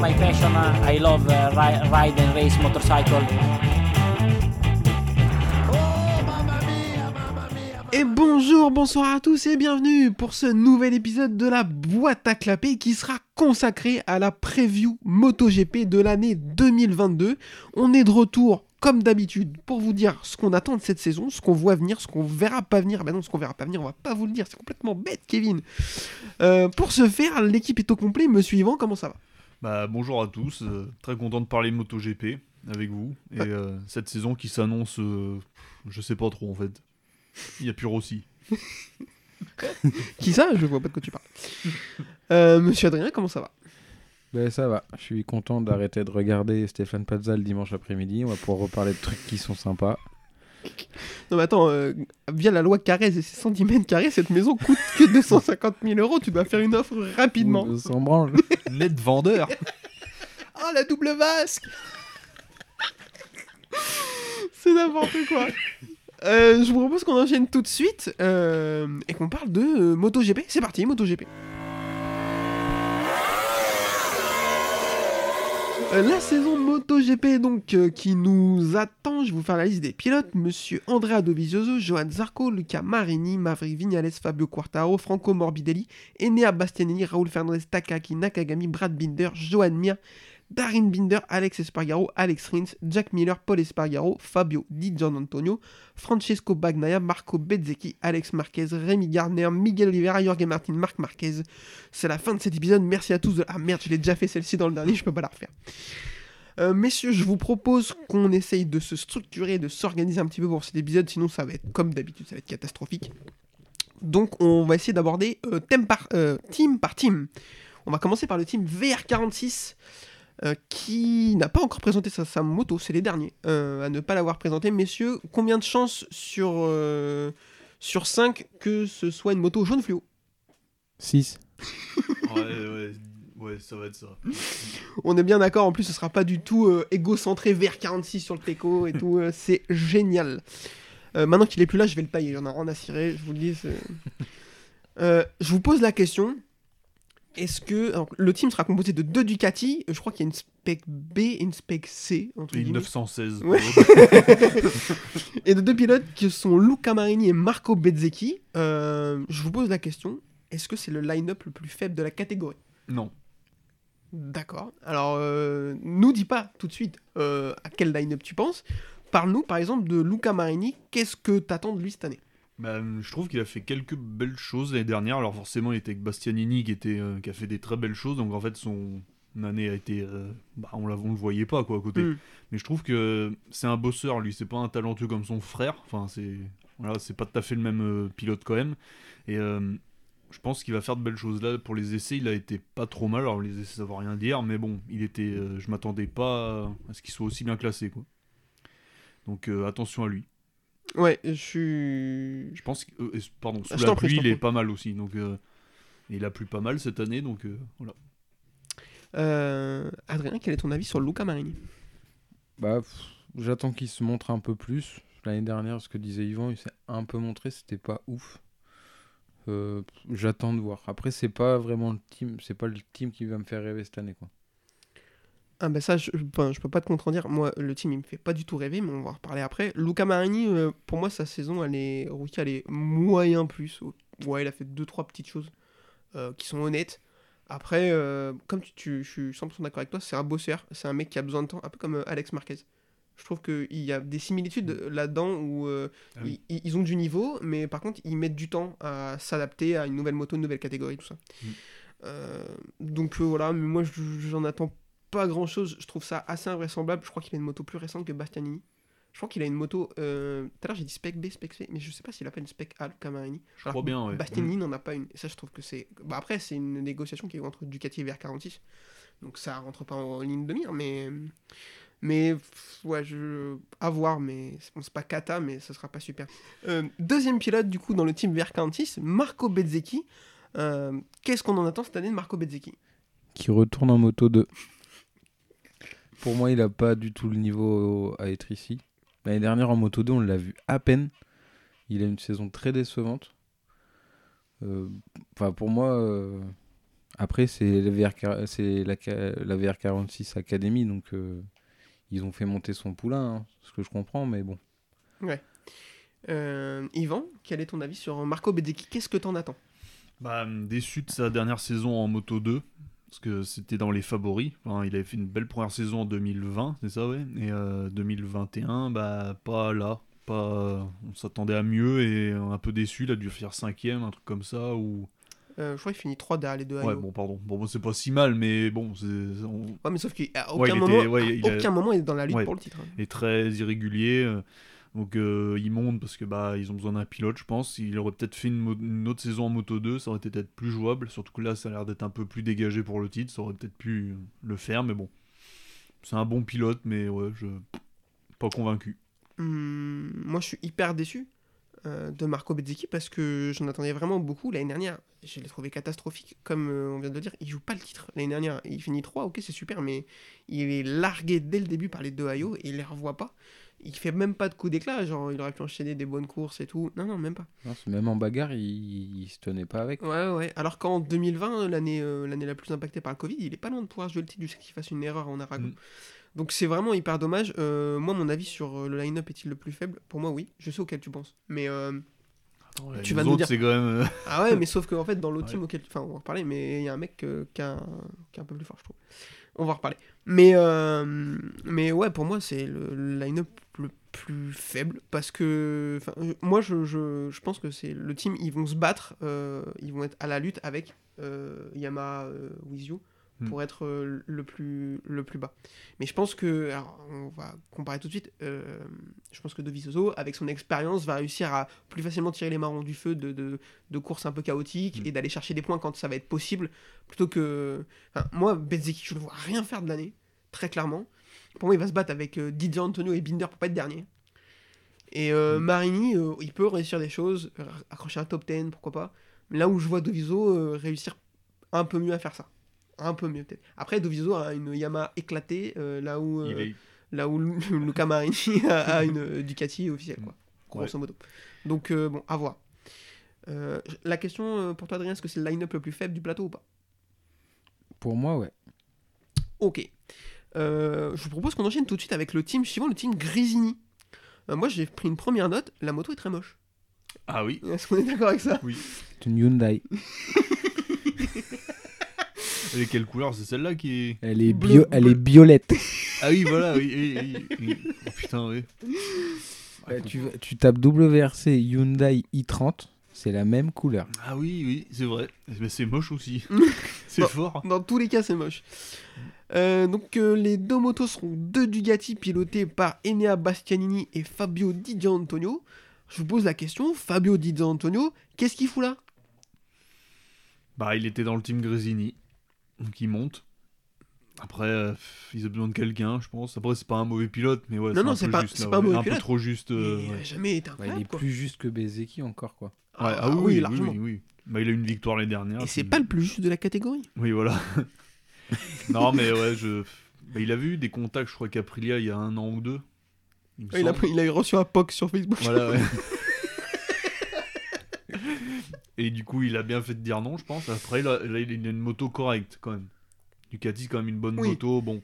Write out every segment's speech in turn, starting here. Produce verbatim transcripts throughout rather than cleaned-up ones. my passion. I love uh, ri- ride and race motorcycle. Et bonjour, bonsoir à tous et bienvenue pour ce nouvel épisode de la boîte à clapper qui sera consacré à la preview MotoGP de l'année deux mille vingt-deux. On est de retour comme d'habitude pour vous dire ce qu'on attend de cette saison, ce qu'on voit venir, ce qu'on verra pas venir. Ben non, ce qu'on verra pas venir, on va pas vous le dire, c'est complètement bête, Kevin. Euh, pour ce faire, l'équipe est au complet. Me suivant, comment ça va ? Bah bonjour à tous, euh, très content de parler MotoGP avec vous et euh, cette saison qui s'annonce, euh, je sais pas trop en fait. Il n'y a plus Rossi. Qui ça ? Je vois pas de quoi tu parles. Euh, Monsieur Adrien, comment ça va ? Ben ça va, je suis content d'arrêter de regarder Stéphane Pazza le dimanche après-midi. On va pouvoir reparler de trucs qui sont sympas. Non mais attends, euh, via la loi Carrez et ses cent dix mètres carrés, cette maison coûte que deux cent cinquante mille euros. Tu dois faire une offre rapidement. On s'en branle. Net vendeur. Oh la double vasque. C'est n'importe quoi. Euh, je vous propose qu'on enchaîne tout de suite euh, et qu'on parle de euh, MotoGP. C'est parti, MotoGP. Euh, la saison MotoGP donc, euh, qui nous attend, je vais vous faire la liste des pilotes. Monsieur Andrea Dovizioso, Johann Zarco, Luca Marini, Maverick Viñales, Fabio Quartararo, Franco Morbidelli, Enea Bastianini, Raoul Fernandez, Takaaki Nakagami, Brad Binder, Johann Mir, Darryn Binder, Alex Espargaro, Alex Rins, Jack Miller, Paul Espargaro, Fabio Di Giannantonio, Francesco Bagnaia, Marco Bezzecchi, Alex Marquez, Remy Gardner, Miguel Oliveira, Jorge Martin, Marc Marquez. C'est la fin de cet épisode, merci à tous de... Ah merde, je l'ai déjà fait celle-ci dans le dernier, je peux pas la refaire. Euh, messieurs, je vous propose qu'on essaye de se structurer, de s'organiser un petit peu pour cet épisode, sinon ça va être, comme d'habitude, ça va être catastrophique. Donc on va essayer d'aborder euh, thème par, euh, team par team. On va commencer par le team V R quarante-six. Euh, qui n'a pas encore présenté sa, sa moto, c'est les derniers euh, à ne pas l'avoir présenté. Messieurs, combien de chances sur, euh, sur cinq que ce soit une moto jaune fluo ? six. ouais, ouais, ouais, ça va être ça. On est bien d'accord, en plus ce sera pas du tout euh, égocentré V R quarante-six sur le Teco et tout, euh, c'est génial. Euh, maintenant qu'il est plus là, je vais le tailler, j'en ai rien à cirer, je vous le dis. Euh, je vous pose la question. Est-ce que alors, le team sera composé de deux Ducati, je crois qu'il y a une spec B et une spec C entre guillemets. neuf cent seize. Ouais. Et de deux pilotes qui sont Luca Marini et Marco Bezzecchi. Euh, je vous pose la question, est-ce que c'est le line-up le plus faible de la catégorie ? Non. D'accord. Alors, euh, nous dis pas tout de suite euh, à quel line-up tu penses. Parle-nous par exemple de Luca Marini. Qu'est-ce que t'attends de lui cette année ? Bah, je trouve qu'il a fait quelques belles choses l'année dernière. Alors forcément, il était avec Bastianini qui, était, euh, qui a fait des très belles choses. Donc en fait, son année a été... Euh, bah, on ne le voyait pas quoi, à côté. Mm. Mais je trouve que c'est un bosseur, lui. C'est pas un talentueux comme son frère. Enfin, c'est, voilà, c'est pas tout à fait le même euh, pilote quand même. Et euh, je pense qu'il va faire de belles choses. Là, pour les essais, il a été pas trop mal. Alors les essais, ça ne va rien dire. Mais bon, il était, euh, je ne m'attendais pas à ce qu'il soit aussi bien classé, quoi. Donc euh, attention à lui. Ouais, je suis... Je pense que... Euh, pardon, sous ah, la pluie, il est pas mal aussi. Donc, euh, il a plu pas mal cette année, donc euh, voilà. Euh, Adrien, quel est ton avis sur Luca Marini ? Bah, pff, j'attends qu'il se montre un peu plus. L'année dernière, ce que disait Yvan, il s'est un peu montré, c'était pas ouf. Euh, j'attends de voir. Après, c'est pas vraiment le team, c'est pas le team qui va me faire rêver cette année, quoi. Ah ben ça, je, ben, je peux pas te contredire. Moi, le team, il me fait pas du tout rêver, mais on va en reparler après. Luca Marini, euh, pour moi, sa saison, elle est rookie, elle est moyen plus. Ouais, il a fait deux trois petites choses euh, qui sont honnêtes. Après, euh, comme tu, tu, je suis cent pour cent d'accord avec toi, c'est un bosseur, c'est un mec qui a besoin de temps, un peu comme euh, Alex Marquez. Je trouve qu'il y a des similitudes là-dedans où euh, ah oui. ils, ils ont du niveau, mais par contre, ils mettent du temps à s'adapter à une nouvelle moto, une nouvelle catégorie, tout ça. Mmh. Euh, donc euh, voilà, mais moi, j'en attends pas grand chose, je trouve ça assez invraisemblable. Je crois qu'il a une moto plus récente que Bastianini. Je crois qu'il a une moto. Tout à l'heure j'ai dit spec B, spec C, mais je sais pas s'il appelle une spec A Luca Marini. Je crois bien, ouais. Bastianini mmh. n'en a pas une. Et ça, je trouve que c'est. Bah, après, c'est une négociation qui est entre Ducati et V R quarante-six. Donc ça rentre pas en ligne de mire, mais. Mais. Ouais, je. À voir, mais. Bon, c'est pas Kata, mais ça sera pas super. Euh, deuxième pilote, du coup, dans le team V R quarante-six, Marco Bezzecchi. Euh, qu'est-ce qu'on en attend cette année de Marco Bezzecchi ? Qui retourne en moto deux. Pour moi, il n'a pas du tout le niveau à être ici. L'année dernière, en Moto deux, on l'a vu à peine. Il a une saison très décevante. Enfin, euh, pour moi, euh, Après, c'est la, V R, c'est la, la V R quarante-six Academy, donc euh, ils ont fait monter son poulain, hein, ce que je comprends, mais bon. Ouais. Euh, Yvan, quel est ton avis sur Marco Bezzecchi ? Qu'est-ce que t'en attends ? Bah, déçu de sa dernière saison en Moto deux, parce que c'était dans les favoris. Enfin, il avait fait une belle première saison en deux mille vingt, c'est ça, ouais. Et euh, deux mille vingt et un, bah, pas là. Pas... On s'attendait à mieux et un peu déçu. Il a dû faire cinquième, un truc comme ça. Ou... Euh, je crois qu'il finit trois derrière les deux. Ouais, bon, pardon. Bon, c'est pas si mal, mais bon. C'est... On... Ouais, mais sauf qu'à aucun, ouais, moment, était... ouais, à aucun a... moment, il est dans la lutte, ouais, pour le titre. Il est très irrégulier. Donc euh, ils montent parce que bah ils ont besoin d'un pilote, je pense. Il aurait peut-être fait une, mo- une autre saison en Moto deux, ça aurait été peut-être plus jouable. Surtout que là, ça a l'air d'être un peu plus dégagé pour le titre. Ça aurait peut-être pu le faire, mais bon. C'est un bon pilote, mais ouais, je pas convaincu. Mmh, moi, je suis hyper déçu euh, de Marco Bezzecchi parce que j'en attendais vraiment beaucoup l'année dernière. Je l'ai trouvé catastrophique, comme euh, on vient de le dire. Il joue pas le titre l'année dernière. Il finit trois, ok, c'est super, mais il est largué dès le début par les deux Hayo et il les revoit pas. Il fait même pas de coup d'éclat, genre il aurait pu enchaîner des bonnes courses et tout. Non, non, même pas. Non, même en bagarre, il... il se tenait pas avec. Ouais, ouais. Alors qu'en deux mille vingt, l'année, euh, l'année la plus impactée par le Covid, il est pas loin de pouvoir jouer le titre, jusqu'à qu'il fasse une erreur en Aragon. Mmh. Donc c'est vraiment hyper dommage. Euh, moi, mon avis sur le line-up est-il le plus faible ? Pour moi, oui. Je sais auquel tu penses. Mais euh... Attends, ouais, tu vas nous dire. C'est quand même... ah ouais, mais sauf qu'en fait, dans l'autre ouais. team auquel. Enfin, on va en reparler, mais il y a un mec euh, qui est un... un peu plus fort, je trouve. On va en reparler. Mais, euh, mais ouais, pour moi, c'est le line-up le plus faible. Parce que moi, je, je, je pense que c'est le team, ils vont se battre. Euh, ils vont être à la lutte avec euh, Yamaha euh, with you pour mm. être euh, le, plus, le plus bas. Mais je pense que, alors, on va comparer tout de suite, euh, je pense que Dovizioso, avec son expérience, va réussir à plus facilement tirer les marrons du feu de, de, de courses un peu chaotiques mm. et d'aller chercher des points quand ça va être possible. Plutôt que... Moi, Bezzecchi, je ne le vois rien faire de l'année. Très clairement. Pour moi, il va se battre avec euh, Di Giannantonio et Binder pour pas être dernier. Et euh, mmh. Marini, euh, il peut réussir des choses, r- accrocher un top dix, pourquoi pas. Là où je vois Dovizioso euh, réussir un peu mieux à faire ça. Un peu mieux, peut-être. Après, Dovizioso a une Yamaha éclatée, euh, là où, euh, est... là où Luca Marini a, a une euh, Ducati officielle, quoi. Grosso ouais. modo. Donc, euh, bon, à voir. Euh, la question pour toi, Adrien, est-ce que c'est le line-up le plus faible du plateau ou pas ? Pour moi, ouais. Ok. Euh, je vous propose qu'on enchaîne tout de suite avec le team suivant, le team Grisini. Euh, moi, j'ai pris une première note, la moto est très moche. Ah oui. Est-ce qu'on est d'accord avec ça ? Oui. C'est une Hyundai. Elle est quelle couleur ? C'est celle-là qui est... Elle est, bio... Elle est violette. Ah oui, voilà. Oui, oui, oui, oui. Oh, putain, oui. Euh, tu, tu tapes W R C Hyundai i trente. C'est la même couleur. Ah oui, oui, c'est vrai. Mais c'est moche aussi. C'est dans, fort. Dans tous les cas, c'est moche. Euh, donc, euh, les deux motos seront deux Ducati pilotées par Enea Bastianini et Fabio Di Giannantonio. Je vous pose la question, Fabio Di Giannantonio, qu'est-ce qu'il fout là ? Bah, il était dans le team Grisini. Donc, il monte. Après, euh, ils ont besoin de quelqu'un, je pense. Après, c'est pas un mauvais pilote, mais ouais, non, c'est non, un c'est peu pas, juste. C'est là, pas ouais. un mauvais un pilote. Peu trop juste. Euh, il n'a ouais. jamais été incroyable, ouais, il est quoi. Plus juste que Bezzecchi encore, quoi. Ah, ah, ah oui, oui, largement. Oui, oui. Bah, il a eu une victoire l'année dernière. Et c'est, c'est pas le plus juste de la catégorie. Oui, voilà. Non, mais ouais, je... Bah, il avait eu des contacts, je crois, qu'Aprilia, il y a un an ou deux. Il, il, a, il a reçu un P O C sur Facebook. Voilà, ouais. Et du coup, il a bien fait de dire non, je pense. Après, là, là il a une moto correcte, quand même. Ducati, c'est quand même une bonne oui. moto, bon.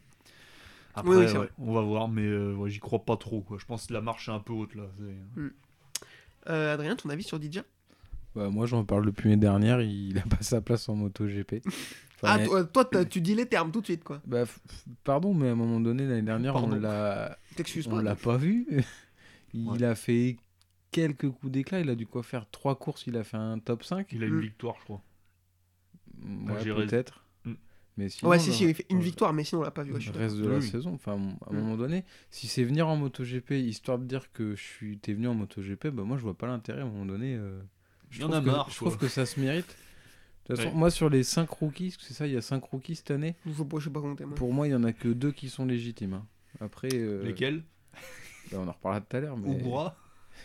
Après, oui, oui, ouais, on va voir, mais euh, ouais, j'y crois pas trop, quoi. Je pense que la marche est un peu haute, là. C'est... Mm. Euh, Adrien, ton avis sur Di Giannantonio ? Bah, moi, j'en parle depuis l'année dernière, il a pas sa place en MotoGP. Enfin, ah, mais... toi, toi tu dis les termes tout de suite, quoi. Bah, f- pardon, mais à un moment donné, l'année dernière, pardon. on l'a, T'excuses on pas, l'a pas vu. Il ouais. a fait quelques coups d'éclat, il a dû quoi faire trois courses, il a fait un top cinq. Il a une mm. victoire, je crois. Ouais, ouais peut-être. Mm. Mais sinon, ouais, si, si, il fait une victoire, mais sinon, on l'a pas vu. Ouais, le reste de la oui. saison, enfin, à un mm. moment donné, si c'est venir en MotoGP, histoire de dire que je suis... t'es venu en MotoGP, bah, moi, je vois pas l'intérêt, à un moment donné... Euh... Je trouve, que, marre, je trouve que ça se mérite. De toute façon, ouais. moi, sur les cinq rookies, c'est ça, il y a cinq rookies cette année. Je sais pas, je sais pas compter, moi. Pour moi, il n'y en a que deux qui sont légitimes. Hein. Après, euh... lesquels bah, on en reparlera tout à l'heure. Mais... Ouboura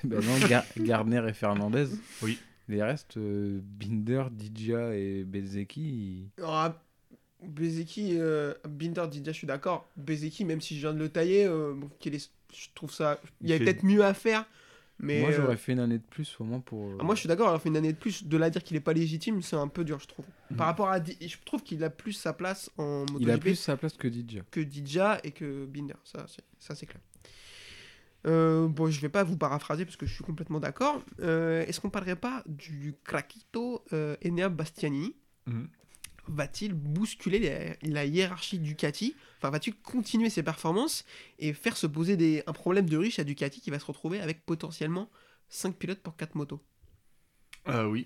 bah, non, Ga- Gardner et Fernandez. Oui. Les restes, euh, Binder, Didja et Bezzecchi. Ils... Oh, Bezzecchi, euh... Binder, Didja, je suis d'accord. Bezzecchi, même si je viens de le tailler, euh, bon, est... je trouve ça. Il y avait fait... peut-être mieux à faire. Mais moi, j'aurais euh... fait une année de plus au moins pour. Ah, moi, je suis d'accord, alors fait une année de plus. De là dire qu'il n'est pas légitime, c'est un peu dur, je trouve. Mmh. Par rapport à. Di... Je trouve qu'il a plus sa place en MotoGP. Il a plus sa place que Didja. Que Didja et que Binder, ça c'est, ça, c'est clair. Euh, bon, je ne vais pas vous paraphraser parce que je suis complètement d'accord. Euh, est-ce qu'on ne parlerait pas du craquito euh, Enea Bastianini? Mmh. Va-t-il bousculer la, la hiérarchie Ducati? Enfin, va-t-il continuer ses performances et faire se poser des, un problème de riche à Ducati qui va se retrouver avec potentiellement cinq pilotes pour quatre motos? Ah euh, oui,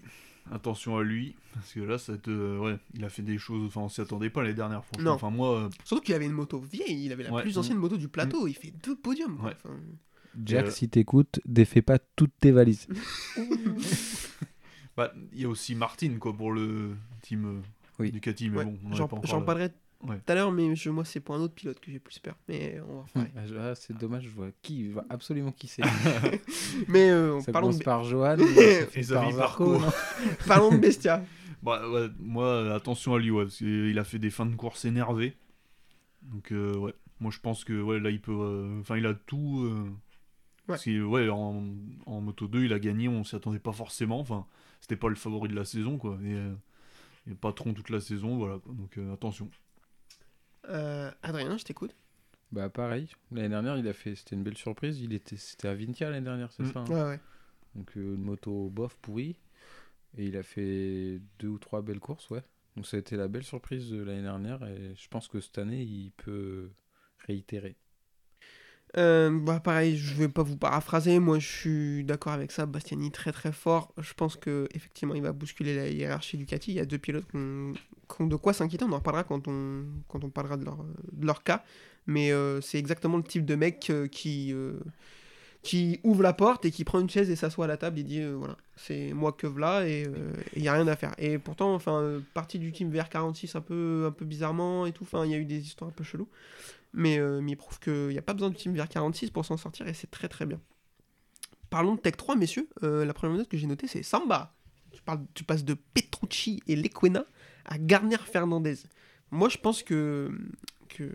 attention à lui, parce que là, ça te, euh, ouais, il a fait des choses, enfin, on s'y attendait pas les dernières, franchement. Non. Enfin, moi, euh... surtout qu'il avait une moto vieille, il avait la ouais, plus ancienne mmh. moto du plateau, mmh. il fait deux podiums. Quoi. Ouais. Enfin... Jack, euh... si t'écoutes, défais pas toutes tes valises. Bah, il y a aussi Martin, quoi, pour le team... Euh... Oui. Ducati, mais ouais. bon, on j'en, pas j'en parlerai tout ouais. à l'heure, mais je, moi c'est pour un autre pilote que j'ai plus peur. Mais on va reparler. Ah, c'est dommage, je vois qui, je vois absolument qui c'est. mais euh, ça parlons commence de... par Johann et par Zarco. Parlons de Bestia. Bah, ouais, moi, attention à lui, ouais, parce qu'il a fait des fins de course énervées. Donc euh, ouais, moi je pense que ouais, là il peut, enfin euh, il a tout. Euh, ouais. Parce que ouais, en, en Moto deux, il a gagné, on s'y attendait pas forcément. Enfin, c'était pas le favori de la saison, quoi. Et, euh, et patron toute la saison, voilà, donc euh, attention. Euh, Adrien, je t'écoute. Bah pareil, l'année dernière, il a fait, c'était une belle surprise, il était, c'était à Vintia l'année dernière, c'est mmh. ça hein ouais, ouais. Donc euh, une moto bof pourrie, et il a fait deux ou trois belles courses, ouais. Donc ça a été la belle surprise de l'année dernière, et je pense que cette année, il peut réitérer. Euh, bah pareil, je vais pas vous paraphraser, moi je suis d'accord avec ça, Bastianini très très fort, je pense qu'effectivement il va bousculer la hiérarchie Ducati, il y a deux pilotes qui ont, qui ont de quoi s'inquiéter, on en reparlera quand on, quand on parlera de leur, de leur cas, mais euh, c'est exactement le type de mec euh, qui, euh, qui ouvre la porte et qui prend une chaise et s'assoit à la table et dit euh, voilà, c'est moi que v'là et il n'y a rien à faire, et pourtant enfin, euh, partie du team V R quarante-six un peu, un peu bizarrement et tout, enfin il y a eu des histoires un peu cheloues. Mais, euh, mais il prouve qu'il n'y a pas besoin de team V R quarante-six pour s'en sortir et c'est très très bien. Parlons de Tech trois, messieurs. Euh, la première note que j'ai notée, c'est Samba. Tu, parles, tu passes de Petrucci et Lecuena à Gardner Fernandez. Moi, je pense que, que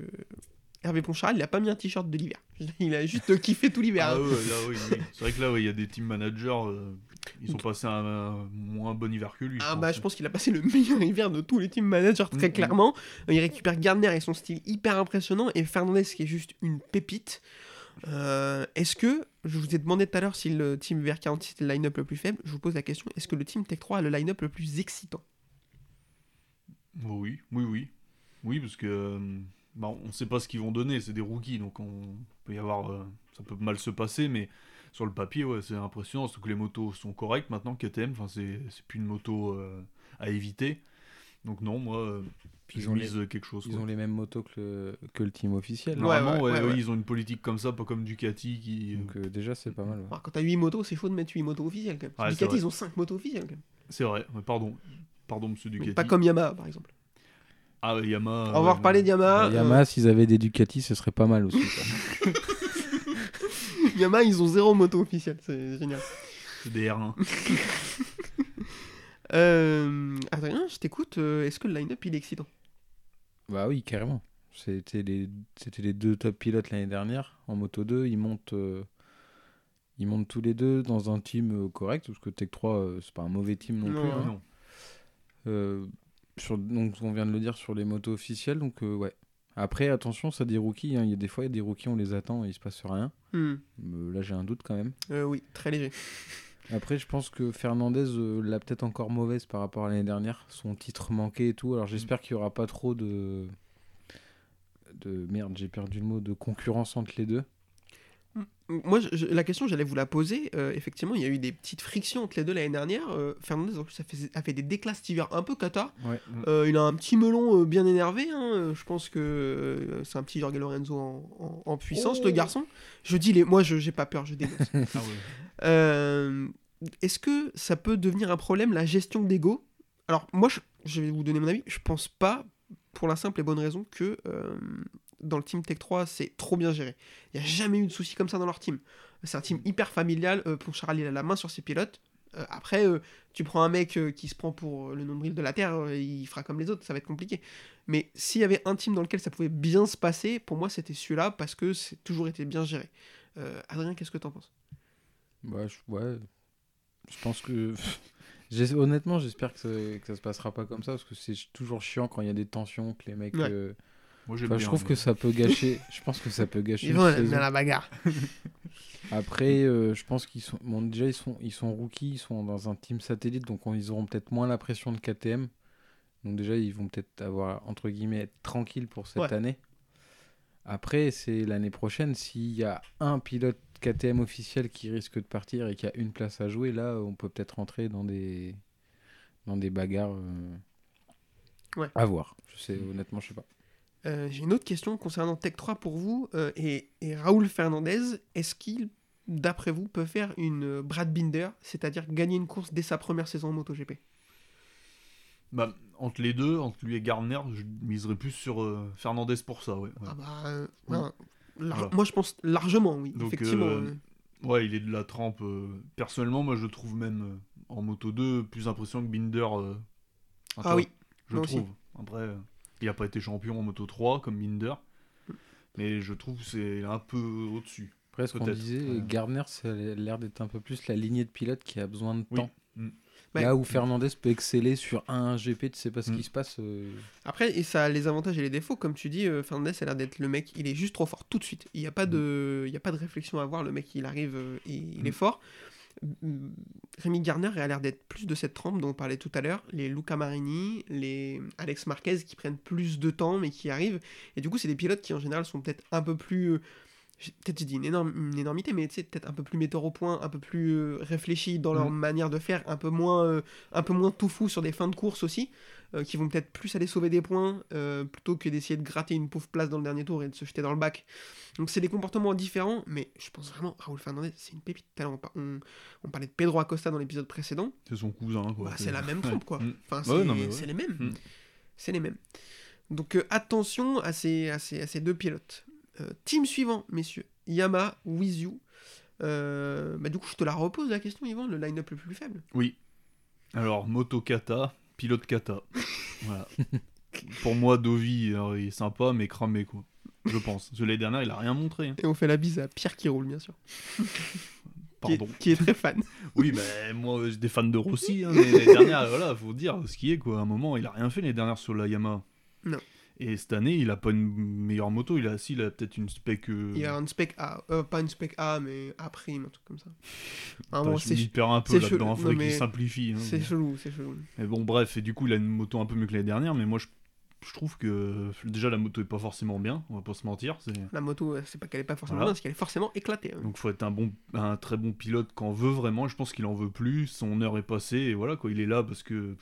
Hervé Poncharal, il n'a pas mis un t-shirt de l'hiver. Il a juste kiffé tout l'hiver. Ah ouais, là, oui, oui. C'est vrai que là, il ouais, y a des team managers, euh, ils sont passés un, un moins bon hiver que lui. Ah je bah pense. Je pense qu'il a passé le meilleur hiver de tous les team managers, très mmh, clairement. Mmh. Il récupère Gardner et son style hyper impressionnant, et Fernandez qui est juste une pépite. Euh, est-ce que, je vous ai demandé tout à l'heure si le team V R quarante-six c'était le line-up le plus faible, je vous pose la question, est-ce que le team Tech trois a le line-up le plus excitant? Oui, oui, oui. Oui, parce que... Bah, on ne sait pas ce qu'ils vont donner, c'est des rookies, donc on peut y avoir, euh, ça peut mal se passer, mais sur le papier, ouais, c'est impressionnant, surtout que les motos sont correctes maintenant, K T M, c'est, c'est plus une moto euh, à éviter, donc non, moi, euh, ils ont les, quelque chose. Ils quoi. Ont les mêmes motos que le, que le team officiel. Normalement, ouais, ouais, ouais, ouais, ouais, ouais. Ils ont une politique comme ça, pas comme Ducati. Qui... Donc euh, déjà, c'est pas mal. Ouais. Alors, quand t'as huit motos, c'est chaud de mettre huit motos officielles, quand même. Ouais, Ducati, ils ont cinq motos officielles. Quand même. C'est vrai, mais pardon, pardon monsieur Ducati. Mais pas comme Yamaha, par exemple. Ah, Yamaha. On va euh, reparler de Yamaha. Yamaha, euh... s'ils avaient des Ducati, ce serait pas mal aussi. Yamaha, ils ont zéro moto officielle, c'est génial. C'est des R un. euh, Adrien, je t'écoute. Est-ce que le line-up il est excitant? Bah oui, carrément. C'était les, c'était les deux top pilotes l'année dernière en Moto deux. Ils montent, euh, ils montent tous les deux dans un team euh, correct, parce que Tech trois, euh, c'est pas un mauvais team non, non plus. Hein. Non. Euh, Sur, donc on vient de le dire sur les motos officielles, donc euh, ouais. Après attention, ça des rookies, hein. Il y a des fois il y a des rookies on les attend et il se passe rien. Mm. Euh, là j'ai un doute quand même. Euh, oui, très léger. Après je pense que Fernandez euh, l'a peut-être encore mauvaise par rapport à l'année dernière, son titre manqué et tout. Alors j'espère mm. qu'il y aura pas trop de de merde, j'ai perdu le mot, de concurrence entre les deux. Moi, je, la question, j'allais vous la poser. Euh, effectivement, il y a eu des petites frictions entre les deux l'année dernière. Euh, Fernandez, en plus, a fait, a fait des déclasses cet hiver un peu Qatar. Ouais. Euh, il a un petit melon euh, bien énervé. Hein. Je pense que euh, c'est un petit Jorge Lorenzo en, en, en puissance, oh. le garçon. Je dis les... Moi, je j'ai pas peur, je dénonce. ah ouais. euh, est-ce que ça peut devenir un problème, la gestion d'ego? Alors, moi, je, je vais vous donner mon avis. Je pense pas, pour la simple et bonne raison que... Euh, dans le team Tech trois, c'est trop bien géré. Il n'y a jamais eu de soucis comme ça dans leur team. C'est un team hyper familial. Euh, pour Charles, il a la main sur ses pilotes. Euh, après, euh, tu prends un mec euh, qui se prend pour euh, le nombril de la Terre, euh, il fera comme les autres, ça va être compliqué. Mais s'il y avait un team dans lequel ça pouvait bien se passer, pour moi, c'était celui-là, parce que c'est toujours été bien géré. Euh, Adrien, qu'est-ce que t'en penses? Ouais, je, ouais. je pense que... J'ai, honnêtement, j'espère que ça, que ça se passera pas comme ça, parce que c'est toujours chiant quand il y a des tensions, que les mecs... Ouais. Euh... Moi, j'aime bien, je trouve mais... que ça peut gâcher. Je pense que ça peut gâcher. Ils vont aller dans la bagarre. Après, euh, je pense qu'ils sont. Bon, déjà, ils sont, ils sont rookies, ils sont dans un team satellite, donc on, ils auront peut-être moins la pression de K T M. Donc déjà, ils vont peut-être avoir entre guillemets être tranquilles pour cette ouais. année. Après, c'est l'année prochaine. S'il y a un pilote K T M officiel qui risque de partir et qui a une place à jouer, là, on peut peut-être rentrer dans des dans des bagarres. Euh... Ouais. À voir. Je sais, honnêtement, je sais pas. Euh, j'ai une autre question concernant Tech trois pour vous euh, et, et Raoul Fernandez. Est-ce qu'il, d'après vous, peut faire une euh, Brad Binder, c'est-à-dire gagner une course dès sa première saison en MotoGP? Bah, entre les deux, entre lui et Gardner, je miserais plus sur euh, Fernandez pour ça. Ouais, ouais. Ah bah, euh, ouais. Ouais, lar- voilà. Moi, je pense largement, oui. Donc, effectivement. Euh, euh... Ouais, il est de la trempe. Euh... Personnellement, moi, je le trouve même euh, en Moto deux plus impressionnant que Binder. Euh... Enfin, ah oui, je moi trouve. Aussi. Après. Euh... Il n'a pas été champion en Moto trois comme Binder, mais je trouve que c'est un peu au-dessus. Après, ce qu'on disait, ouais. Gardner, ça a l'air d'être un peu plus la lignée de pilote qui a besoin de temps. Oui. Mmh. Là où Fernandez peut exceller sur un G P, tu ne sais pas ce mmh. qui se passe. Euh... Après, et ça a les avantages et les défauts. Comme tu dis, euh, Fernandez a l'air d'être le mec, il est juste trop fort tout de suite. Il n'y a, mmh. a pas de réflexion à avoir, le mec, il arrive, euh, et, mmh. il est fort. Remy Gardner a l'air d'être plus de cette trempe dont on parlait tout à l'heure, les Luca Marini, les Alex Marquez qui prennent plus de temps mais qui arrivent, et du coup c'est des pilotes qui en général sont peut-être un peu plus, peut-être j'ai dit une, énorme, une énormité, mais peut-être un peu plus metteurs au point, un peu plus réfléchis dans leur mmh. manière de faire, un peu moins un peu moins tout fou sur des fins de course aussi, euh, qui vont peut-être plus aller sauver des points euh, plutôt que d'essayer de gratter une pauvre place dans le dernier tour et de se jeter dans le bac. Donc c'est des comportements différents, mais je pense vraiment Raoul Fernandez, c'est une pépite. On, on, on parlait de Pedro Acosta dans l'épisode précédent. C'est son cousin, quoi. Bah, c'est la même trompe, quoi. Enfin, c'est, ouais, non, ouais. c'est les mêmes. Mm. C'est les mêmes. Donc euh, attention à ces, à, ces, à ces deux pilotes. Euh, team suivant, messieurs. Yamaha, with you. Euh, bah, du coup, je te la repose la question, Yvan, le line-up le plus faible. Oui. Alors, Moto Kata, pilote Kata. Voilà. Pour moi, Dovi, alors, il est sympa, mais cramé, quoi. Je pense. L'année dernière, il a rien montré. Hein. Et on fait la bise à Pierre qui roule, bien sûr. Pardon. Qui est, qui est très fan. Oui, mais moi, j'ai des fans de Rossi. Hein, mais l'année dernière, voilà, faut dire ce qui est, quoi. À un moment, il a rien fait l'année dernière sur la Yamaha. Non. Et cette année, il a pas une meilleure moto. Il a, si, il a peut-être une spec. Euh... Il a une spec A, euh, pas une spec A, mais A prime, un truc comme ça. Ah, bon, je m'y perds un peu là-dedans. Il faudrait qu'il simplifie. Hein, c'est mais... chelou, c'est chelou. Mais bon, bref. Et du coup, il a une moto un peu mieux que l'année dernière, mais moi, je. Je trouve que déjà la moto est pas forcément bien, on va pas se mentir. C'est... La moto, c'est pas qu'elle est pas forcément voilà. bien, c'est qu'elle est forcément éclatée. Hein. Donc faut être un bon, un très bon pilote quand on veut vraiment. Je pense qu'il en veut plus. Son heure est passée et voilà quoi. Il est là parce que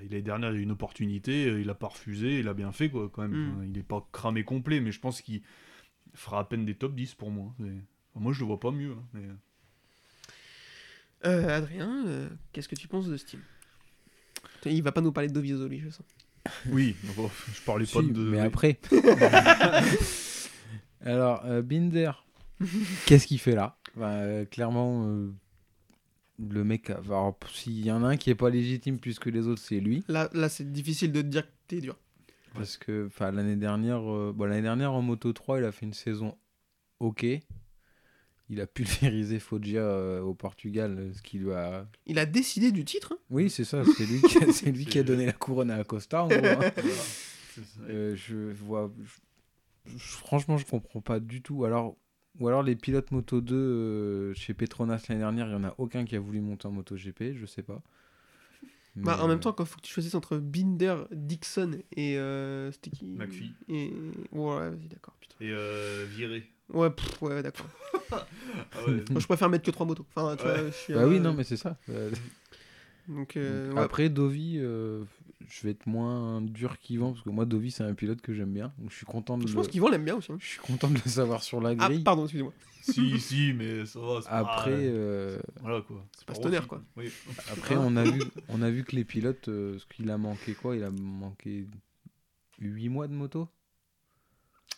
l'année dernière il y a eu une opportunité, il a pas refusé, il a bien fait quoi quand même. Mm. Enfin, il est pas cramé complet, mais je pense qu'il fera à peine des top dix pour moi. C'est... Enfin, moi je le vois pas mieux. Hein, mais... euh, Adrien, euh, qu'est-ce que tu penses de ce team ? Il va pas nous parler de Dovizioso lui, je sens. Oui, bon, je parlais pas si, de... mais après... Alors, euh, Binder, qu'est-ce qu'il fait là ? Bah, euh, clairement, euh, le mec... A... Alors, s'il y en a un qui n'est pas légitime plus que les autres, c'est lui. Là, là c'est difficile de te dire que t'es dur. Parce que l'année dernière, euh, bon, l'année dernière, en Moto trois, il a fait une saison OK. Il a pulvérisé Foggia euh, au Portugal, ce qui lui a... Il a décidé du titre hein. Oui, c'est ça, c'est lui qui a, c'est lui c'est qui a donné la couronne à Acosta, en gros. Hein. euh, je vois... Je, franchement, je comprends pas du tout. Alors, ou alors, les pilotes Moto deux euh, chez Petronas l'année dernière, il y en a aucun qui a voulu monter en MotoGP, je sais pas. Mais... Bah, en même temps, quand il faut que tu choisisses entre Binder, Dixon et... Euh, c'était qui McPhee. Et... Ouais, vas-y, d'accord, putain. Et euh, Viré. Ouais, pff, ouais, d'accord. Ah ouais. Moi, je préfère mettre que trois motos. Enfin, tu ouais. vois, je suis, bah euh... oui, non, mais c'est ça. Donc, euh, donc, ouais. Après, Dovi, euh, je vais être moins dur qu'Yvan, parce que moi, Dovi, c'est un pilote que j'aime bien. Donc, je suis content de je le... pense qu'Yvan l'aime bien aussi. Hein. Je suis content de le savoir sur la grille. Ah, pardon, excusez-moi. si, si, mais ça va. C'est après, pas... euh... voilà quoi. C'est, c'est pas tonnerre quoi. Oui. Après, on a vu, on a vu que les pilotes, euh, ce qu'il a manqué quoi, il a manqué huit mois de moto.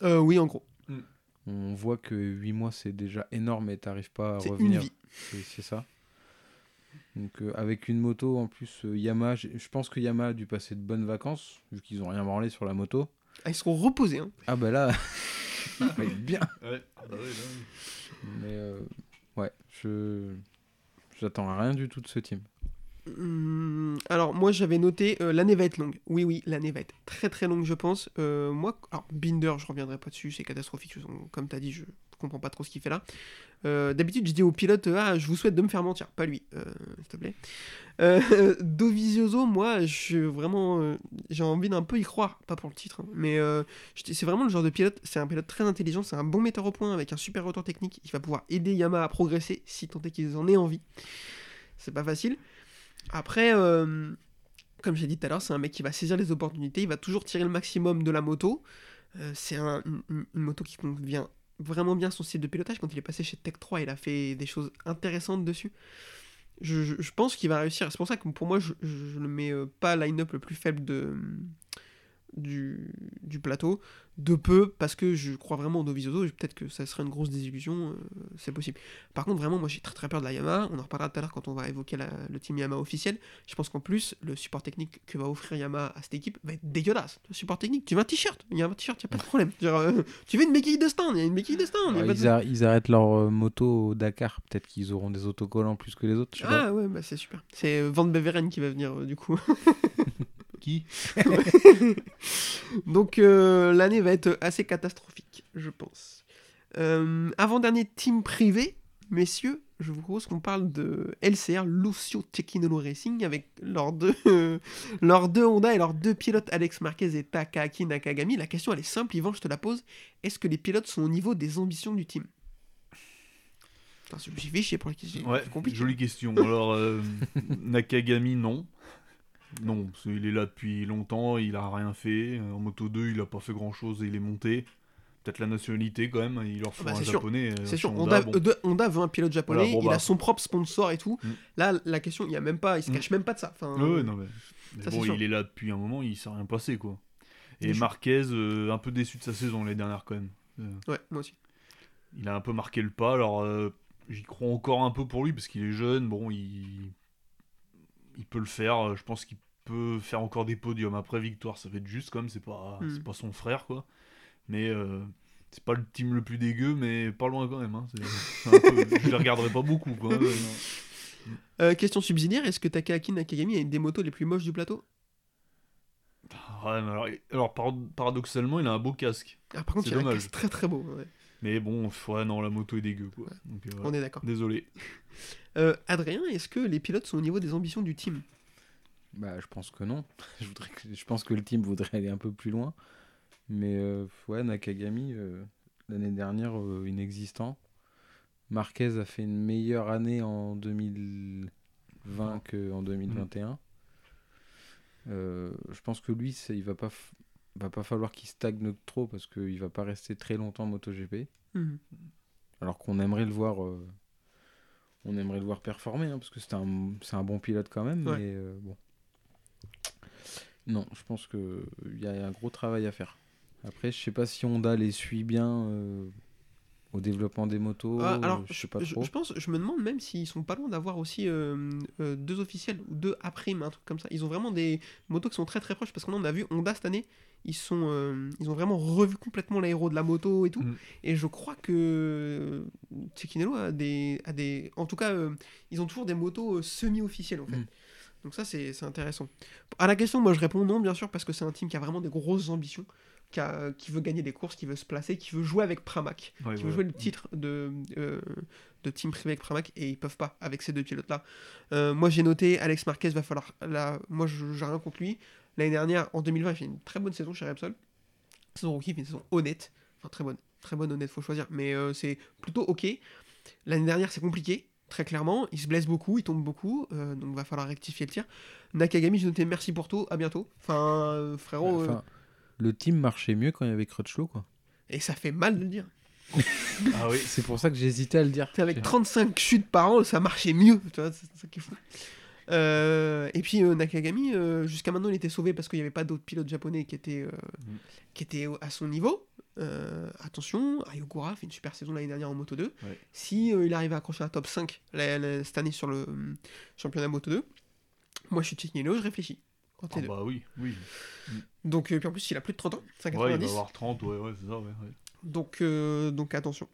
Euh, oui, en gros. Mm. On voit que huit mois, c'est déjà énorme et t'arrives pas à c'est revenir. Une vie. C'est, c'est ça. Donc, euh, avec une moto, en plus, euh, Yamaha, je pense que Yamaha a dû passer de bonnes vacances, vu qu'ils ont rien branlé sur la moto. Ah, ils seront reposés. Hein. Ah, bah là, bien. Ouais. Ah bah oui, là, oui. Mais euh, ouais, je j'attends rien du tout de ce team. Hum, alors moi j'avais noté euh, l'année va être longue. Oui oui, l'année va être très très longue je pense. Euh, moi, alors Binder, je reviendrai pas dessus, c'est catastrophique. Comme t'as dit, je comprends pas trop ce qu'il fait là. Euh, d'habitude je dis aux pilotes, ah je vous souhaite de me faire mentir, pas lui, euh, s'il te plaît. Euh, Dovizioso, moi je vraiment euh, j'ai envie d'un peu y croire, pas pour le titre, hein, mais euh, je, c'est vraiment le genre de pilote, c'est un pilote très intelligent, c'est un bon metteur au point avec un super retour technique, il va pouvoir aider Yamaha à progresser si tant est qu'ils en aient envie. C'est pas facile. Après, euh, comme j'ai dit tout à l'heure, c'est un mec qui va saisir les opportunités, il va toujours tirer le maximum de la moto. Euh, c'est un, une, une moto qui convient vraiment bien à son style de pilotage. Quand il est passé chez Tech trois, il a fait des choses intéressantes dessus. Je, je, je pense qu'il va réussir. C'est pour ça que pour moi, je ne le mets pas line-up le plus faible de, du, du plateau, de peu, parce que je crois vraiment en Dovizioso, et peut-être que ça serait une grosse désillusion, euh, c'est possible. Par contre, vraiment, moi j'ai très très peur de la Yamaha, on en reparlera tout à l'heure quand on va évoquer la, le team Yamaha officiel. Je pense qu'en plus, le support technique que va offrir Yamaha à cette équipe va être dégueulasse. Le support technique, tu veux un t-shirt, il y a un t-shirt, il n'y a pas de problème. Genre, euh, tu veux une béquille de stand, il y a une béquille de stand. Alors, ils, a, ils arrêtent leur euh, moto au Dakar, peut-être qu'ils auront des autocollants plus que les autres. Ah ouais, bah, c'est super. C'est euh, Van Beveren qui va venir euh, du coup. Qui Donc euh, l'année va être assez catastrophique, je pense. Euh, avant-dernier team privé, messieurs, je vous propose qu'on parle de L C R, Lucio Cecchinello Racing, avec leurs deux, euh, leurs deux Honda et leurs deux pilotes, Alex Marquez et Takaaki Nakagami. La question, elle est simple, Yvan, je te la pose. Est-ce que les pilotes sont au niveau des ambitions du team ? Putain, c'est j'y vais, je sais pas, c'est ouais, compliqué. Jolie question. Alors, euh, Nakagami, non. Non, il est là depuis longtemps, il a rien fait. En moto deux, il a pas fait grand chose et il est monté. Peut-être la nationalité quand même, il leur faut bah, un japonais. Sûr. C'est sûr, Honda, Honda, bon. Honda veut un pilote japonais, voilà, bon, bah. Il a son propre sponsor et tout. Mm. Là, la question, il y a même pas, il se cache mm. même pas de ça. Enfin, ouais, euh, non, mais, mais ça, bon, il est là depuis un moment, il s'est rien passé quoi. Et mais Marquez, euh, un peu déçu de sa saison l'année dernière quand même. Euh, ouais, moi aussi. Il a un peu marqué le pas, alors euh, j'y crois encore un peu pour lui parce qu'il est jeune, bon, il. Il peut le faire, je pense qu'il peut faire encore des podiums. Après victoire, ça va être juste quand même, c'est pas, mm. c'est pas son frère quoi. Mais euh, c'est pas le team le plus dégueu, mais pas loin quand même. Hein. C'est, c'est un peu, je les regarderai pas beaucoup quoi. Mais, euh, question subsidiaire, est-ce que Takaaki Nakagami a une des motos les plus moches du plateau ? Ah, ouais, alors, alors paradoxalement, il a un beau casque. Ah, par contre, c'est il dommage. A un casque très très beau. Ouais. Mais bon, ouais, non, la moto est dégueu quoi. Ouais. Donc, euh, on est d'accord. Désolé. Euh, Adrien, est-ce que les pilotes sont au niveau des ambitions du team ? Bah, je pense que non. je, voudrais que, je pense que le team voudrait aller un peu plus loin. Mais euh, ouais, Nakagami, euh, l'année dernière, euh, inexistant. Marquez a fait une meilleure année en deux mille vingt qu'en deux mille vingt et un. Mmh. Euh, je pense que lui, ça, il va pas, f- va pas falloir qu'il stagne trop parce qu'il va pas rester très longtemps en MotoGP. Mmh. Alors qu'on aimerait le voir... Euh, On aimerait le voir performer, hein, parce que c'est un, c'est un bon pilote quand même, ouais. Mais euh, bon. Non, je pense qu'il y a un gros travail à faire. Après, je ne sais pas si Honda les suit bien euh, au développement des motos, ah, alors, je ne sais pas trop. Je, je, pense, je me demande même s'ils ne sont pas loin d'avoir aussi euh, euh, deux officiels, ou deux A-prime, un truc comme ça. Ils ont vraiment des motos qui sont très très proches, parce qu'on a vu Honda cette année, ils, sont, euh, ils ont vraiment revu complètement l'aéro de la moto et tout. Mmh. Et je crois que Cecchinello a des, a des... En tout cas, euh, ils ont toujours des motos euh, semi-officielles, en fait. Mmh. Donc ça, c'est, c'est intéressant. À la question, moi, je réponds non, bien sûr, parce que c'est un team qui a vraiment des grosses ambitions, qui, a, qui veut gagner des courses, qui veut se placer, qui veut jouer avec Pramac, ouais, qui veut ouais. jouer le titre de, euh, de team privé avec Pramac, et ils peuvent pas avec ces deux pilotes-là. Euh, moi, j'ai noté, Alex Marquez, va falloir... Là, moi, j'ai rien contre lui. L'année dernière, en deux mille vingt, il fait une très bonne saison chez Repsol. Saison rookie, il fait une saison honnête. Enfin, très bonne, très bonne honnête, faut choisir. Mais euh, c'est plutôt ok. L'année dernière, c'est compliqué, très clairement. Il se blesse beaucoup, il tombe beaucoup. Euh, donc, va falloir rectifier le tir. Nakagami, j'ai noté merci pour tout, à bientôt. Enfin, euh, frérot... Enfin, euh... le team marchait mieux quand il y avait Crutchlow, quoi. Et ça fait mal de le dire. Ah oui, c'est pour ça que j'hésitais à le dire. Avec trente-cinq chutes par an, ça marchait mieux. Tu vois, c'est ça qui est fou. Euh, et puis euh, Nakagami, euh, jusqu'à maintenant il était sauvé parce qu'il n'y avait pas d'autres pilotes japonais qui étaient, euh, mmh. qui étaient à son niveau. Euh, attention, Ayokura fait une super saison l'année dernière en Moto deux. Ouais. Si euh, il arrive à accrocher un top cinq la, la, cette année sur le euh, championnat Moto deux, moi je suis Cecchinello, je réfléchis. Ah oh, bah oui, oui. Donc, euh, puis en plus il a plus de trente ans, cinquante-neuf. Ouais, il va avoir trente, ouais, ouais, c'est ça, ouais. ouais. Donc, euh, donc attention.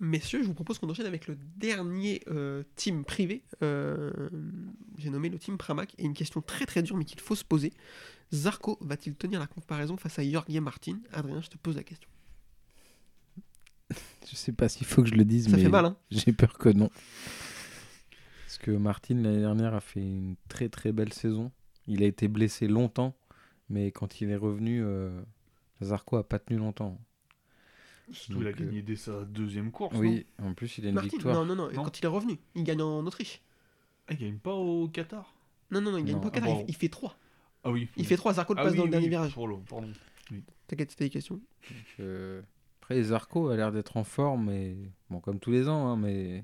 messieurs, je vous propose qu'on enchaîne avec le dernier euh, team privé. Euh, j'ai nommé le team Pramac. Et une question très très dure, mais qu'il faut se poser. Zarco va-t-il tenir la comparaison face à Jorge Martin? Adrien, je te pose la question. Je sais pas s'il faut que je le dise, ça mais fait mal, hein. J'ai peur que non. Parce que Martin, l'année dernière, a fait une très très belle saison. Il a été blessé longtemps, mais quand il est revenu, euh, Zarco a pas tenu longtemps. Surtout, il a gagné dès sa deuxième course. Oui, en plus, il a une Martin, victoire. Non, non, non, non. Quand il est revenu, il gagne en Autriche. Ah, il gagne pas au Qatar. Non, non, non, il gagne non. pas au Qatar. Ah, bon. il, il fait trois. Ah oui. Il, il fait trois. Zarco le ah, passe oui, dans oui, le dernier oui. virage. Pardon. Pardon. Oui. T'inquiète, c'était des questions. Donc, euh... Après, Zarco a l'air d'être en forme, et... bon, comme tous les ans, hein, mais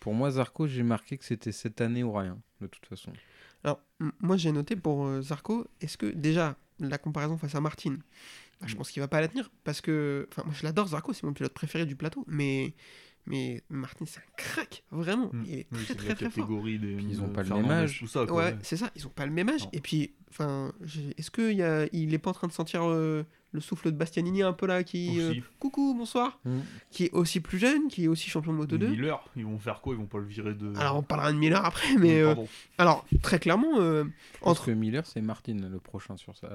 pour moi, Zarco, j'ai marqué que c'était cette année ou rien, de toute façon. Alors, m- moi, j'ai noté pour euh, Zarco, est-ce que déjà la comparaison face à Martin, bah, je pense qu'il va pas la tenir, parce que, enfin, moi, je l'adore Zarco, c'est mon pilote préféré du plateau, mais, mais Martin, c'est un crack, vraiment. Mmh. Il est oui, très, très, très fort. Des... Puis, ils ont pas le même âge, tout ça, quoi, ouais, ouais, c'est ça, ils ont pas le même âge. Non. Et puis, enfin, j'ai... est-ce que y a... il est pas en train de sentir euh... le souffle de Bastianini un peu là qui euh, coucou bonsoir mmh. qui est aussi plus jeune, qui est aussi champion de Moto deux. Miller, ils vont faire quoi? Ils vont pas le virer de... Alors on parlera de Miller après, mais oui, euh, alors très clairement euh, entre que Miller c'est Martin le prochain sur ça.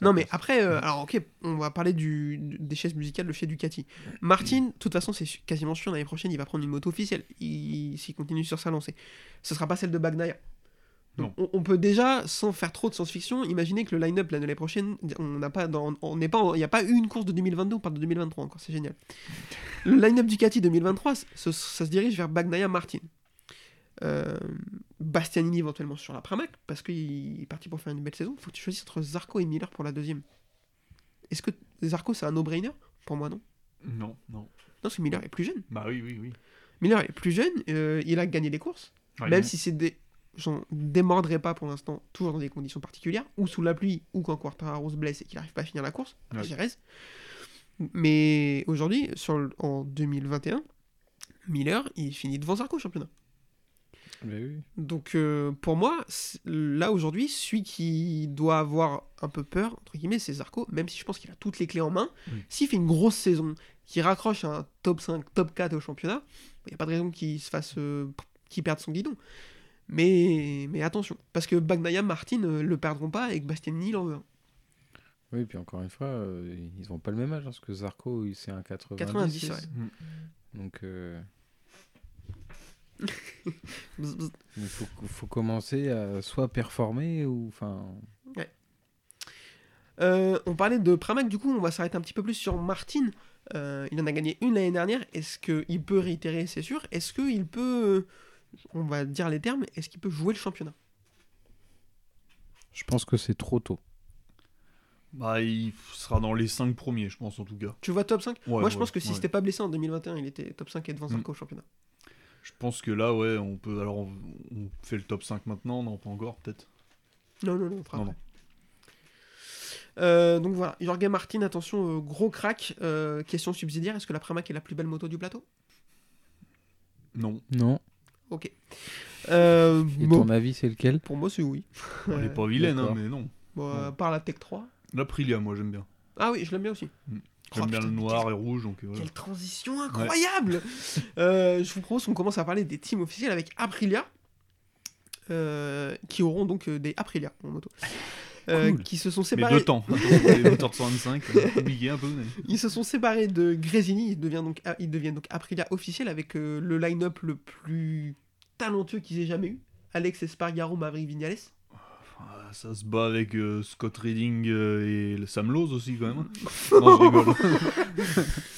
Non mais après euh, alors ok, on va parler du des chaises musicales de chez Ducati. Martin, de toute façon, c'est quasiment sûr, l'année prochaine il va prendre une moto officielle, il, s'il continue sur sa lancée. Ce sera pas celle de Bagnaia. Donc, on, on peut déjà, sans faire trop de science-fiction, imaginer que le line-up là, de l'année prochaine, on n'a pas, dans, on n'est pas, il n'y a pas eu une course de deux mille vingt-deux, on parle de deux mille vingt-trois encore, c'est génial. Le line-up Ducati deux mille vingt-trois, ce, ça se dirige vers Bagnaia, Martin, euh, Bastianini éventuellement sur la Pramac, parce qu'il est parti pour faire une belle saison. Il faut que tu choisisses entre Zarco et Miller pour la deuxième. Est-ce que Zarco c'est un no-brainer? Pour moi non. Non, non. Non, parce que Miller est plus jeune. Bah oui, oui, oui. Miller est plus jeune, euh, il a gagné les courses, ouais, même oui. si c'est des j'en démordrai pas pour l'instant, toujours dans des conditions particulières, ou sous la pluie, ou quand Quartararo se blesse et qu'il n'arrive pas à finir la course, à ouais. Jerez. Mais aujourd'hui, sur le, en deux mille vingt et un, Miller, il finit devant Zarco au championnat. Mais oui. Donc euh, pour moi, là aujourd'hui, celui qui doit avoir un peu peur, entre guillemets, c'est Zarco, même si je pense qu'il a toutes les clés en main. Oui. S'il fait une grosse saison, qu'il raccroche un top cinq, top quatre au championnat, il n'y a pas de raison qu'il se fasse, euh, qu'il perde son guidon. Mais, mais attention, parce que Bagnaia, Martin ne euh, le perdront pas et que Bastianini l'en veut un. Oui, et puis encore une fois, euh, ils n'ont pas le même âge, hein, parce que Zarco, c'est un quatre-vingt-dix. quatre-vingt-dix, ouais. Mmh. Donc, euh... il faut, faut commencer à soit performer ou... Ouais. Euh, on parlait de Pramac, du coup, on va s'arrêter un petit peu plus sur Martin. Euh, il en a gagné une l'année dernière. Est-ce qu'il peut réitérer? C'est sûr. Est-ce qu'il peut... on va dire les termes, est-ce qu'il peut jouer le championnat? Je pense que c'est trop tôt. Bah, il sera dans les cinq premiers, je pense, en tout cas. Tu vois top cinq? Ouais, moi, je ouais, pense que s'il ouais. s'était pas blessé en deux mille vingt et un, il était top cinq et devant Zarco mmh. au championnat. Je pense que là, ouais, on peut... Alors, on, on fait le top cinq maintenant, non, pas encore, peut-être. Non, non, non, on fera non, non. Euh, donc voilà, Jorge Martin, attention, euh, gros crack. Euh, question subsidiaire, est-ce que la Pramac est la plus belle moto du plateau? Non. Non. Ok. Euh, et bon, ton avis, c'est lequel? Pour moi, c'est oui. Elle n'est pas vilaine, hein, mais non. Bon, ouais. À part la Tech trois. L'Aprilia, moi, j'aime bien. Ah oui, je l'aime bien aussi. Mmh. J'aime oh, bien putain, le noir quel... et rouge. Donc, voilà. Quelle transition incroyable ouais. euh, Je vous propose qu'on commence à parler des teams officiels avec Aprilia, euh, qui auront donc euh, des Aprilia en moto. Euh, cool. Qui se sont séparés. Mais deux temps. Les deux cent vingt-cinq, compliqué un peu. Mais... Ils se sont séparés de Grésini. Ils deviennent donc, ils deviennent donc Aprilia officielle avec euh, le line-up le plus talentueux qu'ils aient jamais eu. Alex Espargaro, Maverick Viñales. Ça se bat avec euh, Scott Redding euh, et Sam Lowes aussi quand même. Non, je rigole.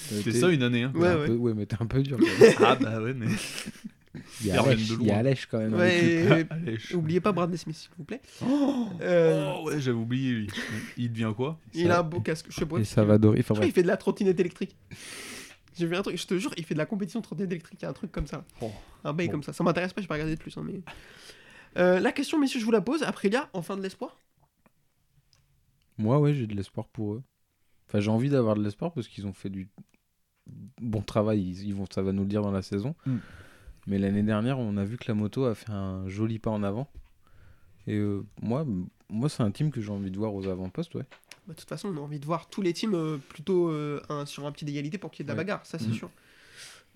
C'était ça une année. Hein. Ouais, ouais. Peu, ouais, mais t'es un peu dur. Ah bah ouais, mais. Il y a Alèche, il y a Alèche quand même. Ouais, oubliez pas Bradley Smith, s'il vous plaît. Oh, euh... oh ouais, j'avais oublié lui. Il devient quoi? Il ça... a un beau casque. Je sais pas. Et ça va dorer. Enfin, je crois qu'il fait de la trottinette électrique. J'ai vu un truc. Je te jure, il fait de la compétition de trottinette électrique. Il y a un truc comme ça. Oh. Un bail oh. comme ça. Ça m'intéresse pas. Je vais pas regarder de plus. Hein, mais euh, la question, messieurs, je vous la pose. Aprilia, enfin de l'espoir? Moi, ouais, j'ai de l'espoir pour eux. Enfin, j'ai envie d'avoir de l'espoir parce qu'ils ont fait du bon travail. Ils, ils vont, ça va nous le dire dans la saison. Mm. Mais l'année dernière, on a vu que la moto a fait un joli pas en avant. Et euh, moi, moi, c'est un team que j'ai envie de voir aux avant-postes, ouais. bah, de toute façon, on a envie de voir tous les teams euh, plutôt euh, un, sur un pied d'égalité pour qu'il y ait de la ouais. bagarre, ça c'est mmh. sûr.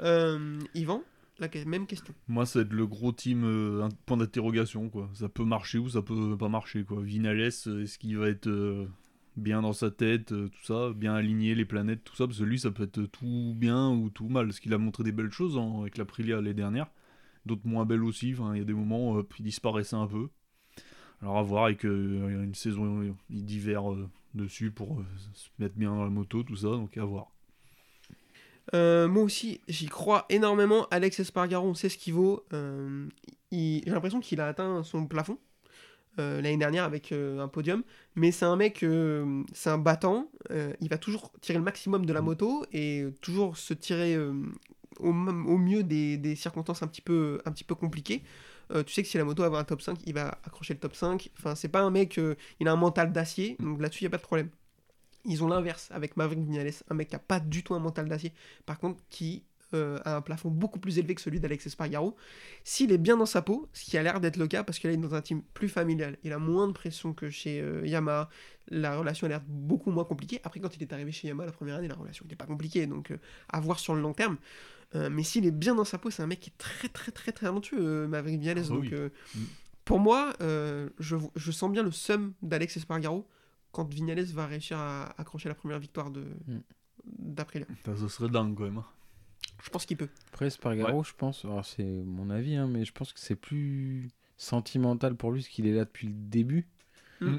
Euh, Yvan, la même question. Moi, ça va être le gros team, euh, un point d'interrogation, quoi. Ça peut marcher ou ça peut pas marcher, quoi. Viñales, est-ce qu'il va être euh, bien dans sa tête, euh, tout ça, bien aligné, les planètes, tout ça, parce que lui, ça peut être tout bien ou tout mal, parce qu'il a montré des belles choses hein, avec l'Aprilia l'année dernière, d'autres moins belles aussi, il y a des moments où euh, il disparaissait un peu. Alors à voir, avec euh, une saison d'hiver euh, dessus pour euh, se mettre bien dans la moto, tout ça, donc à voir. Euh, moi aussi, j'y crois énormément. Alex Espargaro, on sait ce qu'il vaut. Euh, il, j'ai l'impression qu'il a atteint son plafond euh, l'année dernière avec euh, un podium. Mais c'est un mec, euh, c'est un battant. Euh, il va toujours tirer le maximum de la moto et toujours se tirer euh, au, au mieux des, des circonstances un petit peu, un petit peu compliquées. Euh, tu sais que si la moto va un top cinq, il va accrocher le top cinq. Enfin, c'est pas un mec, euh, il a un mental d'acier. Donc là-dessus, il n'y a pas de problème. Ils ont l'inverse avec Maverick Viñales, un mec qui n'a pas du tout un mental d'acier, par contre qui euh, a un plafond beaucoup plus élevé que celui d'Alex Espargaro. S'il est bien dans sa peau, ce qui a l'air d'être le cas, parce qu'il est dans un team plus familial, il a moins de pression que chez euh, Yamaha, la relation a l'air beaucoup moins compliquée. Après, quand il est arrivé chez Yamaha la première année, la relation n'était pas compliquée, donc euh, à voir sur le long terme. Euh, mais s'il est bien dans sa peau, c'est un mec qui est très très très très talentueux, euh, Maverick Viñales. Ah, donc oui. euh, pour moi, euh, je, je sens bien le seum d'Alex Espargaro quand Viñales va réussir à accrocher la première victoire de... mm. d'Aprilia. Ça serait dingue quand même. Hein. Je pense qu'il peut. Après, Espargaro, ouais. je pense, alors c'est mon avis, hein, mais je pense que c'est plus sentimental pour lui, parce qu'il est là depuis le début. Mm.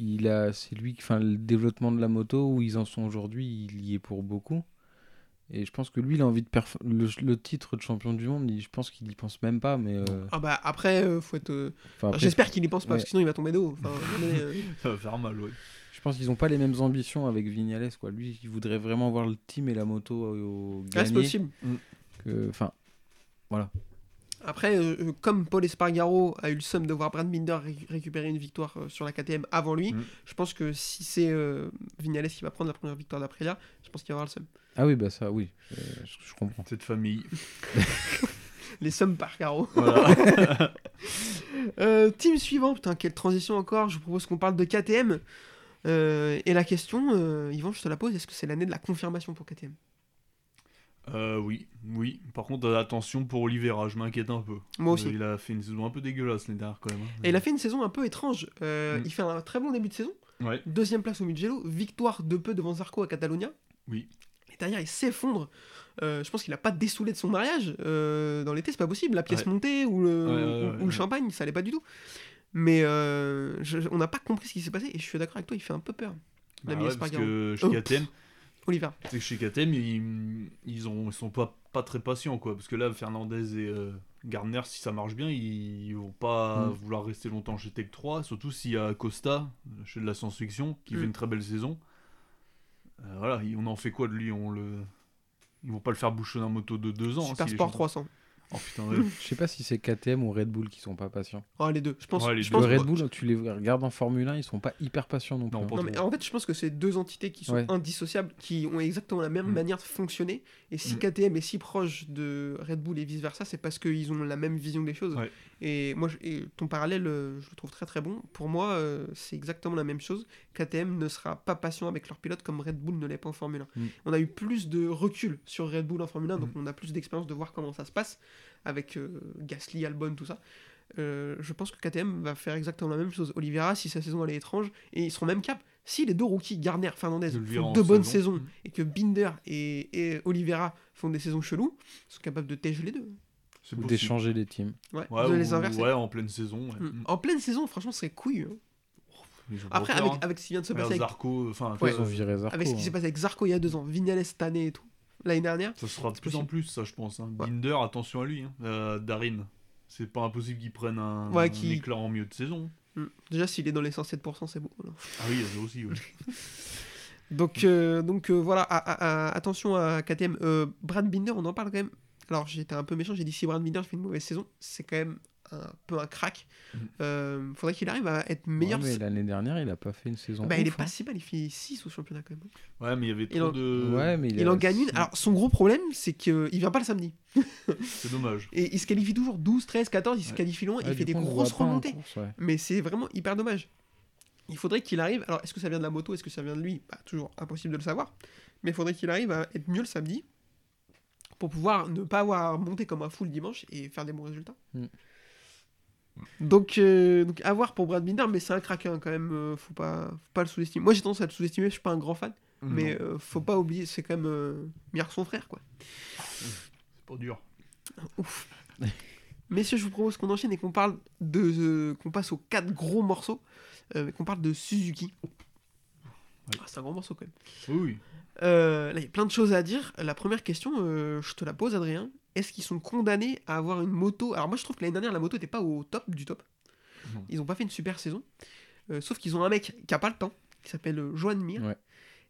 Il a, c'est lui, enfin, le développement de la moto, où ils en sont aujourd'hui, il y est pour beaucoup. Et je pense que lui, il a envie de perf- le, le titre de champion du monde. Il, je pense qu'il y pense même pas, mais. Euh... Ah bah après, euh, faut être. Euh... Enfin, après, j'espère c'est... qu'il y pense pas, ouais. parce que sinon il va tomber de haut. Enfin, mais, euh... ça va faire mal, oui. Je pense qu'ils ont pas les mêmes ambitions avec Viñales, quoi. Lui, il voudrait vraiment voir le team et la moto au gagner. Ah, c'est possible. Que... Enfin, voilà. Après, euh, comme Paul Espargaro a eu le seum de voir Brad Binder ré- récupérer une victoire euh, sur la K T M avant lui, mmh. je pense que si c'est euh, Viñales qui va prendre la première victoire d'Aprilia, je pense qu'il va avoir le seum. Ah oui, bah ça, oui, euh, je, je comprends. Cette famille. Les seums par Caro. Voilà. euh, team suivant, putain, quelle transition encore. Je vous propose qu'on parle de K T M. Euh, et la question, euh, Yvan, je te la pose, est-ce que c'est l'année de la confirmation pour K T M ? Euh, oui, oui. Par contre, attention pour Oliveira, je m'inquiète un peu. Moi aussi. Euh, il a fait une saison un peu dégueulasse l'année dernière quand même. Hein. Et il a fait une saison un peu étrange. Euh, mm. Il fait un très bon début de saison. Ouais. Deuxième place au Mugello, victoire de peu devant Zarco à Catalunya. Oui. Et derrière, il s'effondre. Euh, je pense qu'il a pas dessoulé de son mariage euh, dans l'été, c'est pas possible. La pièce ouais. montée ou le, ouais, ouais, ouais, ou, ouais, ou le champagne, ouais. ça allait pas du tout. Mais euh, je, on n'a pas compris ce qui s'est passé. Et je suis d'accord avec toi, il fait un peu peur. Bah ouais, parce que chez K T M. Oh, Oliver. C'est que chez K T M, ils, ils, ont, ils sont pas, pas très patients, quoi. Parce que là, Fernandez et euh, Gardner, si ça marche bien, ils, ils vont pas mm. vouloir rester longtemps chez Tech trois. Surtout s'il y a Costa, chez de la science-fiction, qui mm. fait une très belle saison. Euh, voilà, on en fait quoi de lui? On le... Ils vont pas le faire bouchonner un moto de deux ans. Super hein, si Sport trois cents. Oh putain, ouais. Je sais pas si c'est K T M ou Red Bull qui sont pas patients. Oh, les deux. Je pense, ouais, les je deux. pense que Red Bull, tu les regardes en Formule un, ils sont pas hyper patients non plus. Non, non, mais en fait, je pense que c'est deux entités qui sont ouais. indissociables, qui ont exactement la même mm. manière de fonctionner. Et si mm. K T M est si proche de Red Bull et vice versa, c'est parce qu'ils ont la même vision des choses. Ouais. Et moi, je, et ton parallèle, je le trouve très très bon. Pour moi, euh, c'est exactement la même chose. K T M ne sera pas patient avec leurs pilotes comme Red Bull ne l'est pas en Formule un. Mm. On a eu plus de recul sur Red Bull en Formule un, mm. donc on a plus d'expérience de voir comment ça se passe. Avec euh, Gasly, Albon, tout ça. Euh, je pense que K T M va faire exactement la même chose. Oliveira, si sa saison elle est étrange, et ils seront même cap. Si les deux rookies, Gardner, Fernandez, de font deux bonnes saison. saisons, et que Binder et, et Oliveira font des saisons cheloues, ils sont capables de tèche les deux. C'est ou d'échanger les teams. Ouais, ouais, de les inverser. Ouais, en pleine saison. Ouais. Mmh. En pleine saison, franchement, ce serait couille. Hein. Après, avec, hein. avec ce qui vient de se passer. Avec Zarco, enfin, ouais, Zarco, avec ce qui s'est passé avec Zarco il y a deux ans, Viñales cette année et tout. L'année dernière, ça sera de plus possible. En plus, ça je pense. Hein. Ouais. Binder, attention à lui. Hein. Euh, Darryn, c'est pas impossible qu'il prenne un, ouais, qui... un éclat en milieu de saison. Mmh. Déjà, s'il est dans les cent sept pour cent, c'est beau. Alors. Ah oui, ça aussi. Ouais. donc, euh, donc euh, voilà, à, à, à, attention à K T M. Euh, Brad Binder, on en parle quand même. Alors, j'étais un peu méchant, j'ai dit si Brad Binder fait une mauvaise saison, c'est quand même un peu un crack. Mmh. Euh, faudrait qu'il arrive à être meilleur. Ouais, mais l'année dernière, il a pas fait une saison. Bah, ouf, il est pas hein. si mal, il fait six au championnat quand même. Ouais, mais il y avait trop en... de. Ouais, mais il, il a... en gagne une. Alors, son gros problème, c'est qu'il vient pas le samedi. C'est dommage. Et il se qualifie toujours douze, treize, quatorze, il ouais. se qualifie loin, ouais, il fait des coup, grosses remontées. Course, ouais. Mais c'est vraiment hyper dommage. il faudrait qu'il arrive, alors est-ce que ça vient de la moto, est-ce que ça vient de lui, bah, toujours impossible de le savoir, mais il faudrait qu'il arrive à être mieux le samedi pour pouvoir ne pas avoir monté comme un fou le dimanche et faire des bons résultats. Mmh. Donc, euh, donc à voir pour Brad Binder, mais c'est un craquin quand même, euh, faut pas, faut pas le sous-estimer. Moi j'ai tendance à le sous-estimer, je suis pas un grand fan, mmh. mais euh, faut pas oublier, c'est quand même euh, meilleur que son frère quoi. C'est pas dur. Ouf. Messieurs, je vous propose qu'on enchaîne et qu'on parle de, euh, qu'on passe aux quatre gros morceaux, euh, qu'on parle de Suzuki. Oui. Ah, c'est un gros morceau quand même. Oui. Euh, là, il y a plein de choses à dire. La première question, euh, je te la pose, Adrien. Est-ce qu'ils sont condamnés à avoir une moto ? Alors moi, je trouve que l'année dernière, la moto n'était pas au top du top. Non. Ils n'ont pas fait une super saison. Euh, sauf qu'ils ont un mec qui n'a pas le temps, qui s'appelle Johann Mir. Ouais.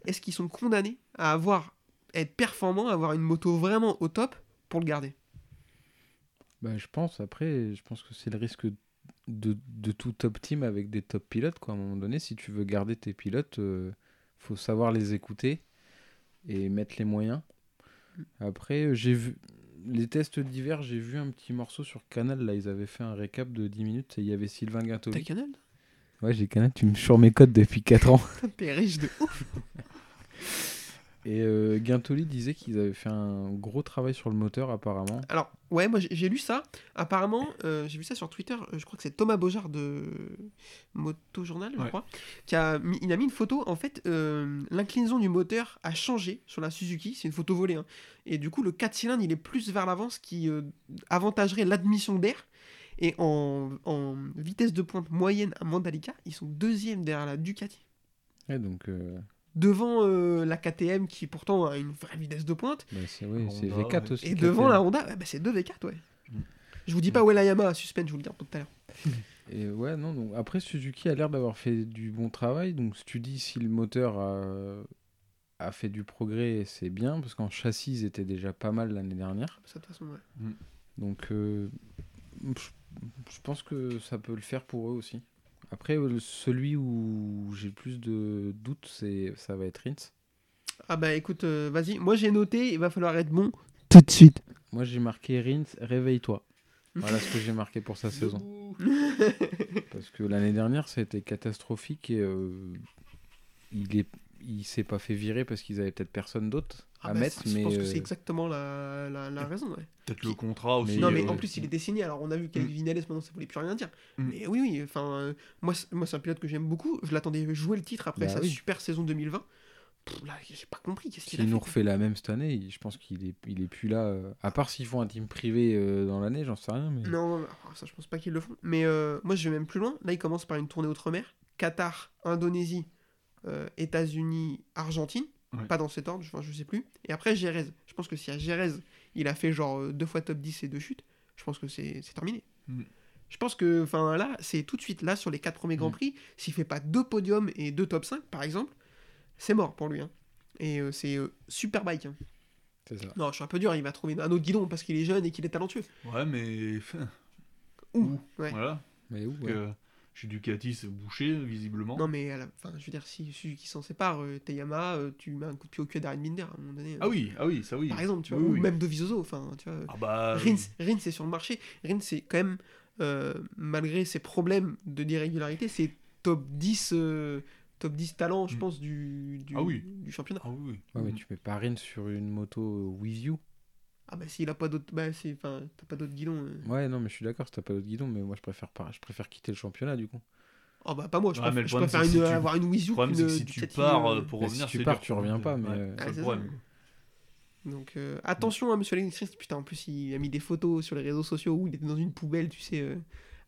Est-ce qu'ils sont condamnés à avoir, à être performants, à avoir une moto vraiment au top pour le garder ? Bah, je pense, après, je pense que c'est le risque de, de tout top team avec des top pilotes, quoi. À un moment donné, si tu veux garder tes pilotes, euh, faut savoir les écouter et mettre les moyens. Après, j'ai vu les tests d'hiver, j'ai vu un petit morceau sur Canal, là, ils avaient fait un récap de dix minutes et il y avait Sylvain Gintoli. T'as Canal ? Ouais, j'ai Canal, tu me choures mes codes depuis quatre ans. T'es riche de ouf. Et euh, Gintoli disait qu'ils avaient fait un gros travail sur le moteur apparemment. Alors ouais, moi j'ai, j'ai lu ça. Apparemment, euh, j'ai vu ça sur Twitter. Je crois que c'est Thomas Beaujard de Motojournal, je ouais. crois, qui a mis, il a mis une photo. En fait, euh, l'inclinaison du moteur a changé sur la Suzuki. C'est une photo volée, hein. Et du coup, le quatre cylindres, il est plus vers l'avant, ce qui euh, avantagerait l'admission d'air. Et en, en vitesse de pointe moyenne à Mandalika, ils sont deuxième derrière la Ducati. Ouais, donc. Euh... Devant euh, la K T M qui pourtant a une vraie vitesse de pointe. Bah c'est, oui, Honda, c'est V quatre ouais. aussi. Et devant K T M. La Honda, bah, bah, c'est deux V quatre, ouais. Mm. Je vous dis pas où est la Yamaha, suspense, je vous le dis un peu tout à l'heure. Et ouais, non, donc, après Suzuki a l'air d'avoir fait du bon travail. Donc si tu dis si le moteur a, a fait du progrès, c'est bien, parce qu'en châssis, ils étaient déjà pas mal l'année dernière. Ça, de toute façon, ouais. Mm. Donc euh, je pense que ça peut le faire pour eux aussi. Après, celui où j'ai le plus de doutes, c'est... ça va être Rins. Ah bah écoute, euh, vas-y. Moi, j'ai noté, il va falloir être bon tout de suite. Moi, j'ai marqué Rins, réveille-toi. Voilà ce que j'ai marqué pour sa saison. Parce que l'année dernière, c'était catastrophique et euh, il est... il s'est pas fait virer parce qu'ils avaient peut-être personne d'autre ah à bah mettre. Je mais pense euh... que c'est exactement la, la, la raison. Ouais. Peut-être le contrat aussi. Mais non, mais euh... en plus, il était signé. Alors, on a vu qu'avec mm. Viñales, maintenant, ça ne voulait plus rien dire. Mm. Mais oui, oui. Enfin, euh, moi, c'est, moi, c'est un pilote que j'aime beaucoup. Je l'attendais jouer le titre après bah sa oui. super saison deux mille vingt. Pff, là, j'ai pas compris. Qu'est-ce qu'il a fait, nous refait la même cette année, je pense qu'il est, il est plus là. Euh, à part s'ils font un team privé euh, dans l'année, j'en sais rien. Mais... Non, ça, je pense pas qu'ils le font. Mais euh, moi, je vais même plus loin. Là, il commence par une tournée outre-mer. Qatar, Indonésie. Euh, États-Unis, Argentine, ouais. pas dans cet ordre, je, je sais plus. Et après Jerez. Je pense que si à Jerez, il a fait genre deux fois top dix et deux chutes, je pense que c'est, c'est terminé. Mm. Je pense que enfin là, c'est tout de suite là sur les quatre premiers mm. Grands Prix, s'il fait pas deux podiums et deux top cinq par exemple, c'est mort pour lui. Hein. Et euh, c'est euh, super bike. Hein. C'est ça. Non, je suis un peu dur. Il va trouver un autre guidon parce qu'il est jeune et qu'il est talentueux. Ouais, mais où, où ouais. Voilà. Mais où ouais. que... Chez Ducati, c'est bouché, visiblement. Non, mais à la... enfin, je veux dire, si Suzuki s'en sépare, euh, Tayama, euh, tu mets un coup de pied au cul à Darryn Binder à un moment donné. Euh... Ah oui, ah oui, ça oui. Par exemple, tu vois, oui, ou oui. même Dovizioso. Enfin, tu vois, ah bah... Rins, Rins est sur le marché. Rins, c'est quand même, euh, malgré ses problèmes de d'irrégularité, c'est top dix, euh, top dix talent, je pense, du, du, ah oui. du championnat. Ah oui. Ouais, mais tu mets pas Rins sur une moto with you. Ah bah s'il a pas d'autres bah c'est enfin t'as pas d'autres guidons. Euh... Ouais non mais je suis d'accord si t'as pas d'autres guidons mais moi je préfère pas je préfère quitter le championnat du coup. Oh bah pas moi je, ouais, préfère, je préfère une, si avoir tu... une Wizou. Le problème c'est que si tu pars euh, pour revenir si tu pars dur, tu reviens pas mais ouais, euh... ah, c'est, c'est le problème. Ça. Donc euh, attention à hein, monsieur Lennis putain en plus il a mis des photos sur les réseaux sociaux où il était dans une poubelle tu sais euh,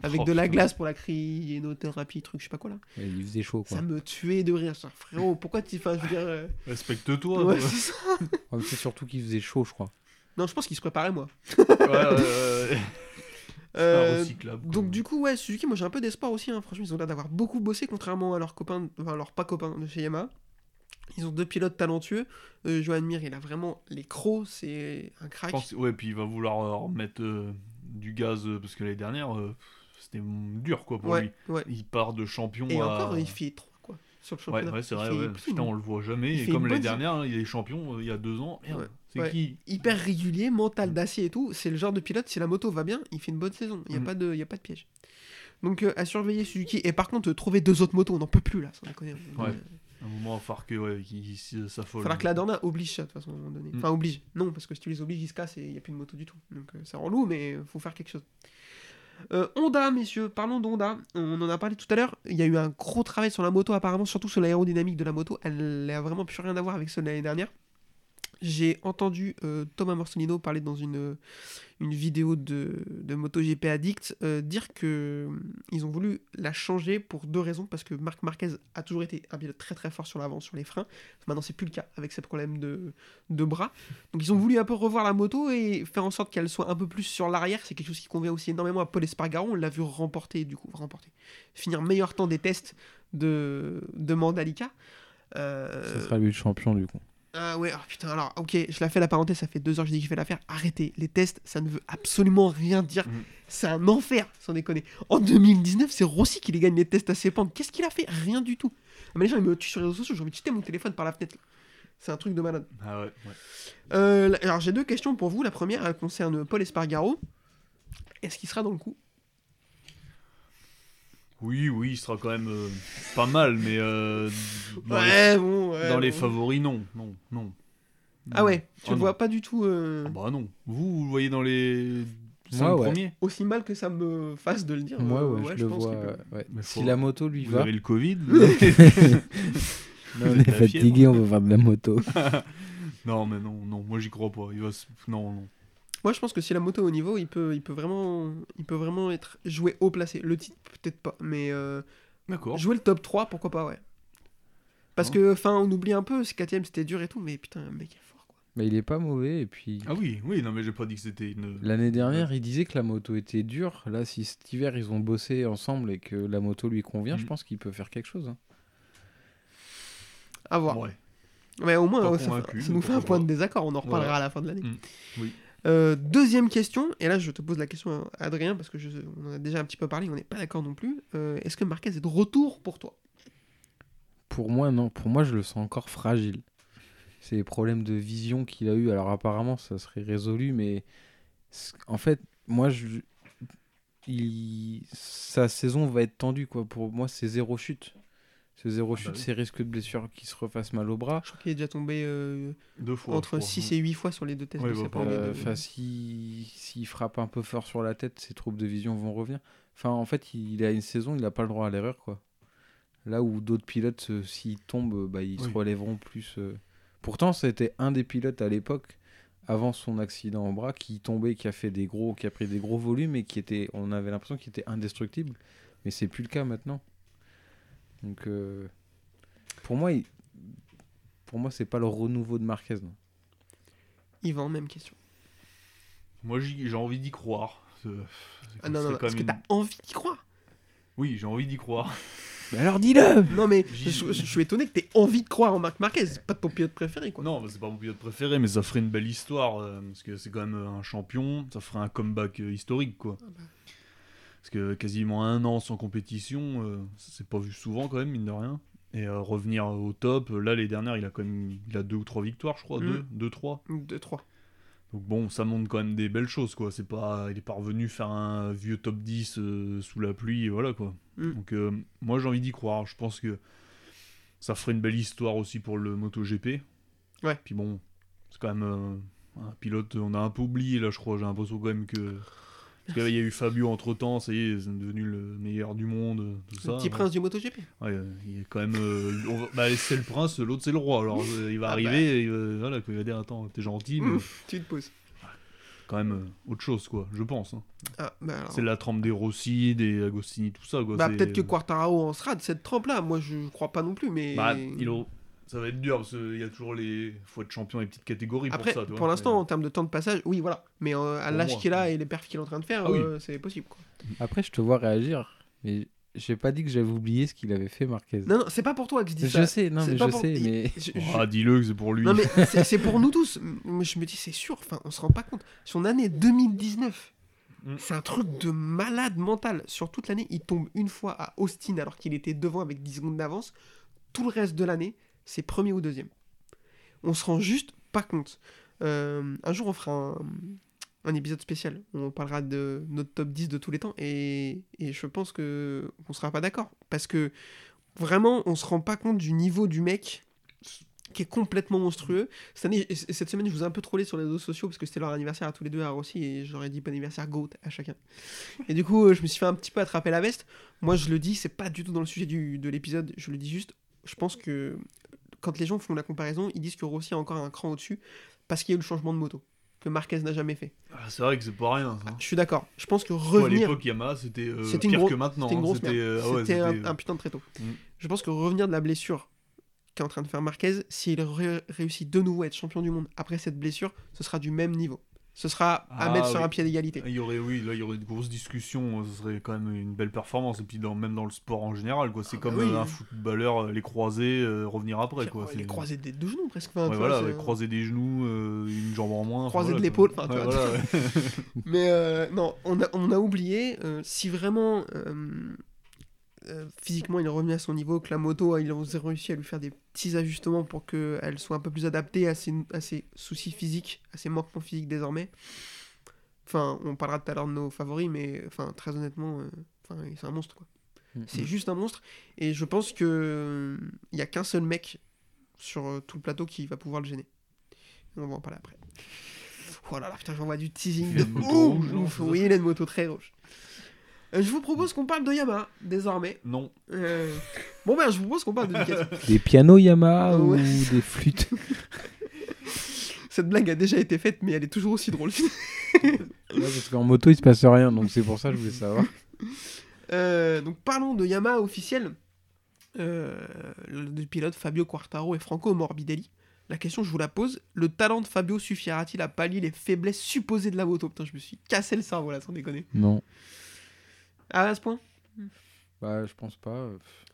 avec oh, de la putain. Glace pour la cryothérapie truc je sais pas quoi là. Et il faisait chaud quoi. Ça me tuait de rire ça frérot pourquoi tu enfin je veux dire respecte-toi. C'est surtout qu'il faisait chaud je crois. Non, je pense qu'il se préparait, moi. Ouais, ouais, ouais. euh, recyclable. Donc, du coup, ouais, Suzuki, moi j'ai un peu d'espoir aussi. Hein. Franchement, ils ont l'air d'avoir beaucoup bossé, contrairement à leurs copains, enfin, leurs pas copains de chez Yamaha. Ils ont deux pilotes talentueux. Euh, Johann Mir, il a vraiment les crocs, c'est un crack. Je pense, ouais, puis il va vouloir euh, remettre euh, du gaz, euh, parce que l'année dernière, euh, c'était dur, quoi, pour ouais, lui. Ouais. Il part de champion et à... Et encore, il fait trop. Sur le championnat. Ouais, ouais, c'est vrai, ouais. Putain, on le voit jamais. Et comme l'année dernière, hein, il est champion euh, il y a deux ans. Merde, ouais. c'est ouais. qui hyper régulier, mental d'acier et tout. C'est le genre de pilote, si la moto va bien, il fait une bonne saison. Il n'y a, mm. a pas de piège. Donc euh, à surveiller Suzuki. Et par contre, euh, trouver deux autres motos, on n'en peut plus là, sans déconner. Ouais. Euh... Un moment, il va falloir que ouais, qu'ils s'affolent. Il va que la Dorna oblige ça, de toute façon, à un moment donné. Mm. Enfin, oblige. Non, parce que si tu les obliges, ils se cassent et il n'y a plus de moto du tout. Donc euh, ça rend lourd, mais il faut faire quelque chose. Euh, Honda, messieurs, parlons d'Honda. On en a parlé tout à l'heure. Il y a eu un gros travail sur la moto, apparemment, surtout sur l'aérodynamique de la moto. Elle n'a vraiment plus rien à voir avec celle de l'année dernière. J'ai entendu euh, Thomas Morsolino parler dans une, une vidéo de, de MotoGP Addict, euh, dire qu'ils euh, ont voulu la changer pour deux raisons, parce que Marc Marquez a toujours été un pilote très très fort sur l'avant, sur les freins. Maintenant c'est plus le cas avec ses problèmes de, de bras. Donc ils ont voulu un peu revoir la moto et faire en sorte qu'elle soit un peu plus sur l'arrière. C'est quelque chose qui convient aussi énormément à Paul Espargaro. On l'a vu remporter, du coup, remporter, finir meilleur temps des tests de, de Mandalika. Euh... Ce sera lui le champion, du coup. Ah ouais, oh putain, alors, ok, je la fais la parenthèse, ça fait deux heures que je dis que je vais la faire, arrêtez, les tests, ça ne veut absolument rien dire, mmh. C'est un enfer, sans déconner. En deux mille dix-neuf, c'est Rossi qui les gagne les tests à Sepang, qu'est-ce qu'il a fait ? Rien du tout. Ah, mais les gens, ils me tuent sur les réseaux sociaux, j'ai envie de jeter mon téléphone par la fenêtre, là. C'est un truc de malade. Ah ouais, ouais. Euh, alors, j'ai deux questions pour vous, la première, elle concerne Paul Espargaro, est-ce qu'il sera dans le coup ? Oui, oui, il sera quand même euh, pas mal, mais euh, dans, ouais, les, bon, ouais, dans bon. les favoris, non, non, non. non. Ah ouais, tu ah le non. vois pas du tout. Euh... Ah bah non, vous, vous le voyez dans les cinq ah ouais. premiers. Aussi mal que ça me fasse de le dire. Moi, ouais, ouais, ouais, je, je le pense vois. Que... Ouais. Si faut... la moto lui vous va. Vous avez le Covid. On est fatigué, on va voir de la moto. Non, mais non, non, moi j'y crois pas. Il va se... Non, non. Moi, je pense que si la moto est au niveau, il peut, il peut vraiment, il peut vraiment être joué haut placé. Le titre, peut-être pas, mais euh, jouer le top trois, pourquoi pas, ouais. Parce oh. que, enfin, on oublie un peu, ce K T M, c'était dur et tout, mais putain, mec, il est fort, quoi. Mais il est pas mauvais, et puis... Ah oui, oui, non, mais j'ai pas dit que c'était une... L'année dernière, ouais. il disait que la moto était dure. Là, si cet hiver, ils ont bossé ensemble et que la moto lui convient, mmh. je pense qu'il peut faire quelque chose. Hein. À voir. Ouais. Mais au moins, ça, fait, ça nous fait un point de désaccord, on en reparlera ouais. à la fin de l'année. Mmh. Oui. Euh, deuxième question, et là je te pose la question à Adrien parce que je, on en a déjà un petit peu parlé, on n'est pas d'accord non plus. Euh, est-ce que Marquez est de retour pour toi ? Pour moi non, pour moi je le sens encore fragile. C'est les problèmes de vision qu'il a eu. Alors apparemment ça serait résolu, mais en fait moi je, il, sa saison va être tendue quoi. Pour moi c'est zéro chute. C'est zéro chute, ah bah oui. c'est risque de blessure qui se refasse mal au bras. Je crois qu'il est déjà tombé euh, deux fois, entre six et huit fois sur les deux tests. Ouais, de bah, bah, euh, de... S'il si frappe un peu fort sur la tête, ses troubles de vision vont revenir. Enfin, en fait, il, il a une saison, il n'a pas le droit à l'erreur. Quoi. Là où d'autres pilotes, euh, s'ils tombent, bah, ils oui. se relèveront plus. Euh... Pourtant, c'était un des pilotes à l'époque, avant son accident au bras, qui tombait, qui a, fait des gros, qui a pris des gros volumes et qui était, on avait l'impression qu'il était indestructible. Mais ce n'est plus le cas maintenant. Donc, euh, pour moi, il... pour moi, c'est pas le renouveau de Marquez. Non. Yvan, même question. Moi, j'ai, j'ai envie d'y croire. C'est, c'est ah non, non, non. Est-ce une... que t'as envie d'y croire ? Oui, j'ai envie d'y croire. Mais alors, dis-le ! Non, mais je, je, je suis étonné que t'aies envie de croire en Marc Marquez. C'est pas ton pilote préféré, quoi. Non, c'est pas mon pilote préféré, mais ça ferait une belle histoire. Euh, parce que c'est quand même un champion. Ça ferait un comeback euh, historique, quoi. Ah bah. Parce que quasiment un an sans compétition, euh, c'est pas vu souvent quand même, mine de rien. Et euh, revenir au top, là les dernières, il a quand même il a deux ou trois victoires, je crois, mmh. deux, deux, trois. Deux, trois. Donc bon, ça montre quand même des belles choses, quoi. C'est pas, il est pas revenu faire un vieux top dix euh, sous la pluie, et voilà, quoi. Mmh. Donc euh, moi j'ai envie d'y croire, je pense que ça ferait une belle histoire aussi pour le MotoGP. Ouais. Puis bon, c'est quand même euh, un pilote, on a un peu oublié là, je crois, j'ai l'impression quand même que... Parce qu'il y a eu Fabio entre temps, ça y est, c'est devenu le meilleur du monde, tout ça. Le petit ouais. prince du MotoGP. Ouais, il est quand même. Euh, va, bah, c'est le prince, l'autre c'est le roi. Alors euh, il va ah arriver, bah. et, euh, voilà, il va dire attends, t'es gentil, mais. Ouf, tu te poses. Quand même euh, autre chose, quoi, je pense. Hein. Ah, bah alors... C'est la trempe des Rossi, des Agostini, tout ça, quoi. Bah c'est... peut-être que Quartararo en sera de cette trempe-là. Moi, je crois pas non plus, mais. Bah, il a... Ça va être dur, parce qu'il y a toujours les faut être champion et les petites catégories pour Après, ça. Après, pour l'instant, mais... en termes de temps de passage, oui, voilà. Mais euh, à pour l'âge moi, qu'il a ouais. et les perfs qu'il est en train de faire, ah, euh, oui. c'est possible. Quoi. Après, je te vois réagir, mais j'ai pas dit que j'avais oublié ce qu'il avait fait, Marquez. Non, non, c'est pas pour toi que je dis je ça. Je sais, non, c'est mais je pour... sais, mais... Je, je... Ah, dis-le que c'est pour lui. Non, mais c'est, c'est pour nous tous. Je me dis, c'est sûr, enfin, on se rend pas compte. Son année deux mille dix-neuf, mm. c'est un truc de malade mental. Sur toute l'année, il tombe une fois à Austin, alors qu'il était devant avec dix secondes d'avance. Tout le reste de l'année... c'est premier ou deuxième. On se rend juste pas compte. Euh, un jour, on fera un, un épisode spécial. On parlera de notre top dix de tous les temps et, et je pense que on sera pas d'accord. Parce que vraiment, on se rend pas compte du niveau du mec qui est complètement monstrueux. Cette année, cette semaine, je vous ai un peu trollé sur les réseaux sociaux parce que c'était leur anniversaire à tous les deux à Rossi et j'aurais dit bon anniversaire GOAT à chacun. Et du coup, je me suis fait un petit peu attraper la veste. Moi, je le dis, c'est pas du tout dans le sujet du, de l'épisode. Je le dis juste, je pense que quand les gens font la comparaison, ils disent que Rossi a encore un cran au-dessus parce qu'il y a eu le changement de moto que Marquez n'a jamais fait. Ah, c'est vrai que c'est pas rien. Ça. Ah, je suis d'accord. Je pense que revenir... Ouais, à l'époque, Yamaha, c'était, euh, c'était pire gros... que maintenant. C'était, une c'était, euh... ah ouais, c'était, c'était... Un, un putain de tréteau. Mm. Je pense que revenir de la blessure qu'est en train de faire Marquez, s'il ré- réussit de nouveau à être champion du monde après cette blessure, ce sera du même niveau. Ce sera à ah, mettre oui. sur un pied d'égalité. Il y aurait, oui, là, il y aurait une grosse discussion. Ce serait quand même une belle performance. Et puis, dans, même dans le sport en général, quoi. C'est ah, comme oui. un footballeur, les croisés, euh, revenir après, quoi. C'est les une... croisés des deux genoux, presque. Enfin, ouais, voilà, vois, les croisés des genoux, euh, une jambe en moins. Croisés voilà, de l'épaule. Enfin, ouais, voilà, ouais. Mais euh, non, on a, on a oublié. Euh, si vraiment, euh, euh, physiquement, il est revenu à son niveau, que la moto, ils ont réussi à lui faire des petits ajustements pour qu'elle soit un peu plus adaptée à ses, à ses soucis physiques, à ses manquements physiques désormais. Enfin, on parlera tout à l'heure de nos favoris, mais enfin, très honnêtement, euh, enfin, c'est un monstre, quoi. Mm-hmm. C'est juste un monstre. Et je pense qu'il n'y euh, a qu'un seul mec sur euh, tout le plateau qui va pouvoir le gêner. On va en parler après. Oh là là, putain, j'envoie du teasing de ouf, ouf. Oui, il a une moto très rouge. Je vous propose qu'on parle de Yamaha, désormais. Non. Euh... Bon ben, je vous propose qu'on parle de Ducati. Des pianos Yamaha ou des flûtes. Cette blague a déjà été faite, mais elle est toujours aussi drôle. Ouais, parce qu'en moto, il se passe rien, donc c'est pour ça que je voulais savoir. Euh, donc parlons de Yamaha officielle. Euh, le pilote Fabio Quartararo et Franco Morbidelli. La question, je vous la pose. Le talent de Fabio suffira-t-il à pallier les faiblesses supposées de la moto ? Putain, je me suis cassé le cerveau, là, sans déconner. Non. Ah, à ce point ? Bah, je pense pas.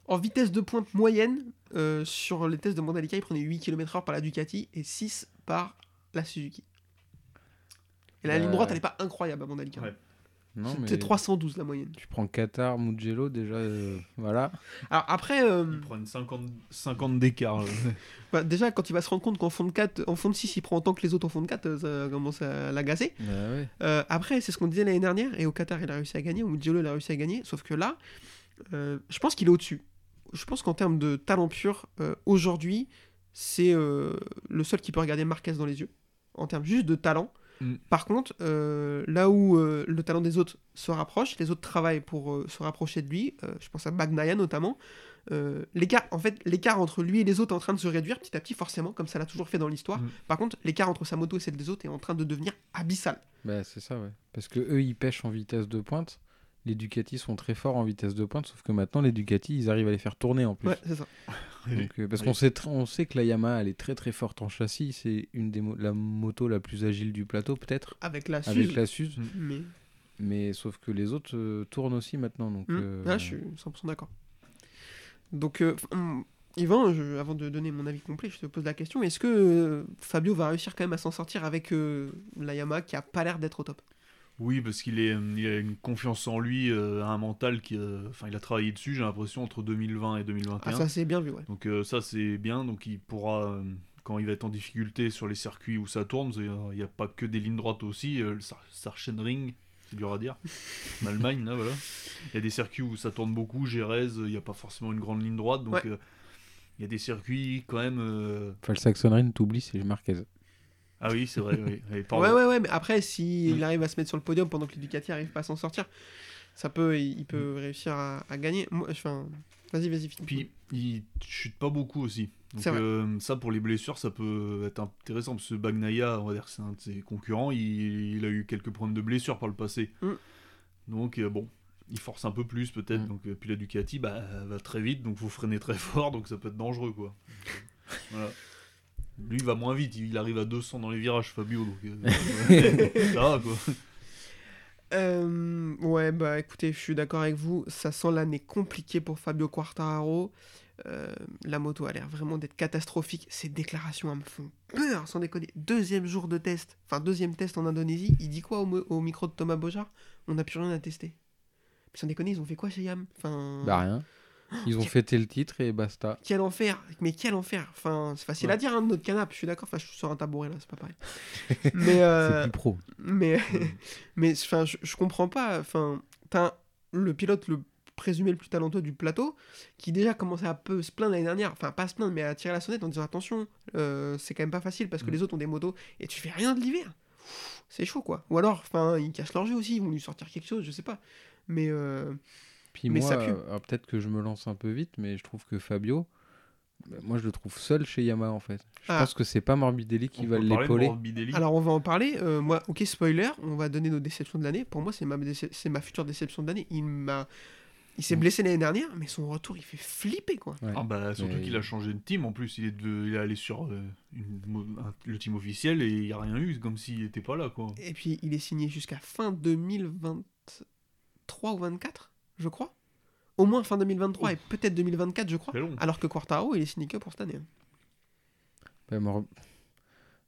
En vitesse de pointe moyenne, euh, sur les tests de Mandalika, il prenait huit kilomètres heure par la Ducati et six par la Suzuki. Et la euh... ligne droite, elle est pas incroyable à Mandalika. Ouais. Non, c'était mais... trois cent douze la moyenne. Tu prends Qatar, Mugello, déjà, euh, voilà. Alors après... Euh... il prend une cinquante, cinquante d'écart. Bah, déjà, quand il va se rendre compte qu'en fond de quatre, en fond de six, il prend autant que les autres en fond de quatre, ça commence à l'agacer. Ouais, ouais. Euh, après, c'est ce qu'on disait l'année dernière, et au Qatar, il a réussi à gagner, au Mugello, il a réussi à gagner, sauf que là, euh, je pense qu'il est au-dessus. Je pense qu'en termes de talent pur, euh, aujourd'hui, c'est euh, le seul qui peut regarder Marquez dans les yeux, en termes juste de talent. Mm. Par contre, euh, là où euh, le talent des autres se rapproche, les autres travaillent pour euh, se rapprocher de lui, euh, je pense à Bagnaia notamment, euh, l'écart, en fait, l'écart entre lui et les autres est en train de se réduire petit à petit, forcément, comme ça l'a toujours fait dans l'histoire. Mm. Par contre, l'écart entre sa moto et celle des autres est en train de devenir abyssal. Bah, c'est ça, ouais. Parce que eux, ils pêchent en vitesse de pointe, les Ducati sont très forts en vitesse de pointe, sauf que maintenant, les Ducati, ils arrivent à les faire tourner en plus. Ouais, c'est ça. Donc, euh, parce oui. qu'on sait, tr- on sait que la Yamaha, elle est très très forte en châssis, c'est une des mo- la moto la plus agile du plateau peut-être. Avec la Suze. Avec la Suze. Mmh. Mais... mais sauf que les autres euh, tournent aussi maintenant. Donc, mmh. euh... ah, je suis cent pour cent d'accord. Donc euh, Yvan, je, avant de donner mon avis complet, je te pose la question, est-ce que euh, Fabio va réussir quand même à s'en sortir avec euh, la Yamaha qui a pas l'air d'être au top ? Oui, parce qu'il est, il a une confiance en lui, euh, un mental qui, euh, enfin, il a travaillé dessus, j'ai l'impression, entre deux mille vingt et deux mille vingt et un. Ah, ça c'est bien vu, ouais. Donc euh, ça c'est bien, donc il pourra, euh, quand il va être en difficulté sur les circuits où ça tourne, il euh, n'y a pas que des lignes droites aussi, euh, le Sachsenring, c'est dur à dire, en Allemagne, là, voilà. Il y a des circuits où ça tourne beaucoup, Jerez, il euh, n'y a pas forcément une grande ligne droite, donc il ouais. euh, y a des circuits quand même... Euh... Enfin, le Sachsenring, t'oublies, c'est Marquez. Ah oui, c'est vrai, oui. Ouais, ouais, ouais, mais après, s'il si mmh. arrive à se mettre sur le podium pendant que le Ducati n'arrive pas à s'en sortir, ça peut, il, il peut mmh. réussir à, à gagner. Moi, enfin, vas-y, vas-y, finis. Puis, il chute pas beaucoup aussi. Donc, c'est vrai. Euh, ça, pour les blessures, ça peut être intéressant, parce que Bagnaia, on va dire que c'est un de ses concurrents, il, il a eu quelques problèmes de blessures par le passé. Mmh. Donc, euh, bon, il force un peu plus, peut-être. Mmh. Donc, euh, puis la Ducati, bah, elle va très vite, donc il faut freiner très fort, donc ça peut être dangereux, quoi. Voilà. Lui, il va moins vite. Il arrive à deux cents dans les virages, Fabio. Donc, euh, ça va, quoi. Euh, ouais, bah, écoutez, je suis d'accord avec vous. Ça sent l'année compliquée pour Fabio Quartararo. Euh, la moto a l'air vraiment d'être catastrophique. Ses déclarations, elles me font peur, sans déconner. Deuxième jour de test. Enfin, deuxième test en Indonésie. Il dit quoi au, mo- au micro de Thomas Bojard ? On n'a plus rien à tester. Mais sans déconner, ils ont fait quoi chez Yam ? Enfin... Bah, rien. Ils ont fêté le titre et basta. Quel enfer, mais quel enfer. Enfin, c'est facile ouais. à dire hein, de notre canapé, je suis d'accord. Enfin, je suis sur un tabouret là, c'est pas pareil. mais euh, c'est plus pro. Mais mais enfin, je, je comprends pas. Enfin, t'as le pilote le présumé le plus talentueux du plateau qui déjà commençait à peu se plaindre l'année dernière. Enfin, pas à se plaindre, mais à tirer la sonnette en disant attention, euh, c'est quand même pas facile parce que mmh. les autres ont des motos et tu fais rien de l'hiver. C'est chaud quoi. Ou alors, enfin, ils cachent leur jeu aussi, ils vont lui sortir quelque chose, je sais pas. Mais euh... Puis mais moi, ça pue. Alors peut-être que je me lance un peu vite, mais je trouve que Fabio, bah, moi je le trouve seul chez Yamaha en fait. Je ah. pense que c'est pas Morbidelli qui on va l'épauler. Alors on va en parler. Euh, moi, ok, spoiler, on va donner nos déceptions de l'année. Pour moi, c'est ma, déce- c'est ma future déception de l'année. Il m'a, il s'est mmh. blessé l'année dernière, mais son retour, il fait flipper quoi. Ouais. Ah bah surtout mais... qu'il a changé de team. En plus, il est, de... il est allé sur euh, une... un... le team officiel et il y a rien eu, comme s'il était pas là quoi. Et puis il est signé jusqu'à fin deux mille vingt-trois ou vingt-quatre. Je crois. Au moins fin deux mille vingt-trois Ouh. Et peut-être deux mille vingt-quatre, je crois. Alors que Quartararo, il est signé que pour cette année. Bah, Mor-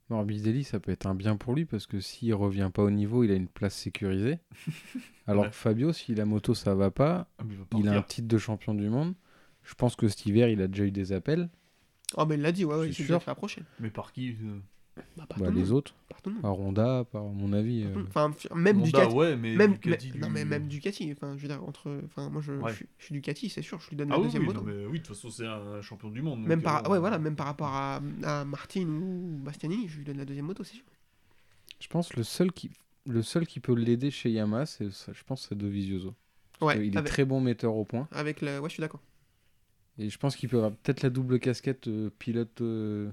Morbidelli, ça peut être un bien pour lui parce que s'il revient pas au niveau, il a une place sécurisée. Alors ouais. que Fabio, si la moto ça va pas, ah, il, va pas il a un titre de champion du monde. Je pense que cet hiver, il a déjà eu des appels. Oh, mais il l'a dit, ouais, ouais, il s'est déjà fait approcher. Mais par qui euh... Bah, bah, les monde. Autres, par Honda, par mon avis. Euh... Enfin, même Honda, Ducati. Ouais, mais même, Ducati, mais, du... non, mais même Ducati. Enfin, je veux dire entre. Enfin, moi, je, ouais. je, je suis Ducati, c'est sûr. Je lui donne la ah, deuxième oui, moto. Non, mais, oui, de toute façon, c'est un champion du monde. Même par, euh, ouais, euh... voilà, même par rapport à, à Martin ou Bastianini, je lui donne la deuxième moto, c'est sûr. Je pense le seul qui, le seul qui peut l'aider chez Yamaha, c'est, je pense, c'est Dovizioso. Ouais, il est avec... très bon metteur au point. Avec le, ouais, je suis d'accord. Et je pense qu'il peut avoir peut-être la double casquette euh, pilote. Euh...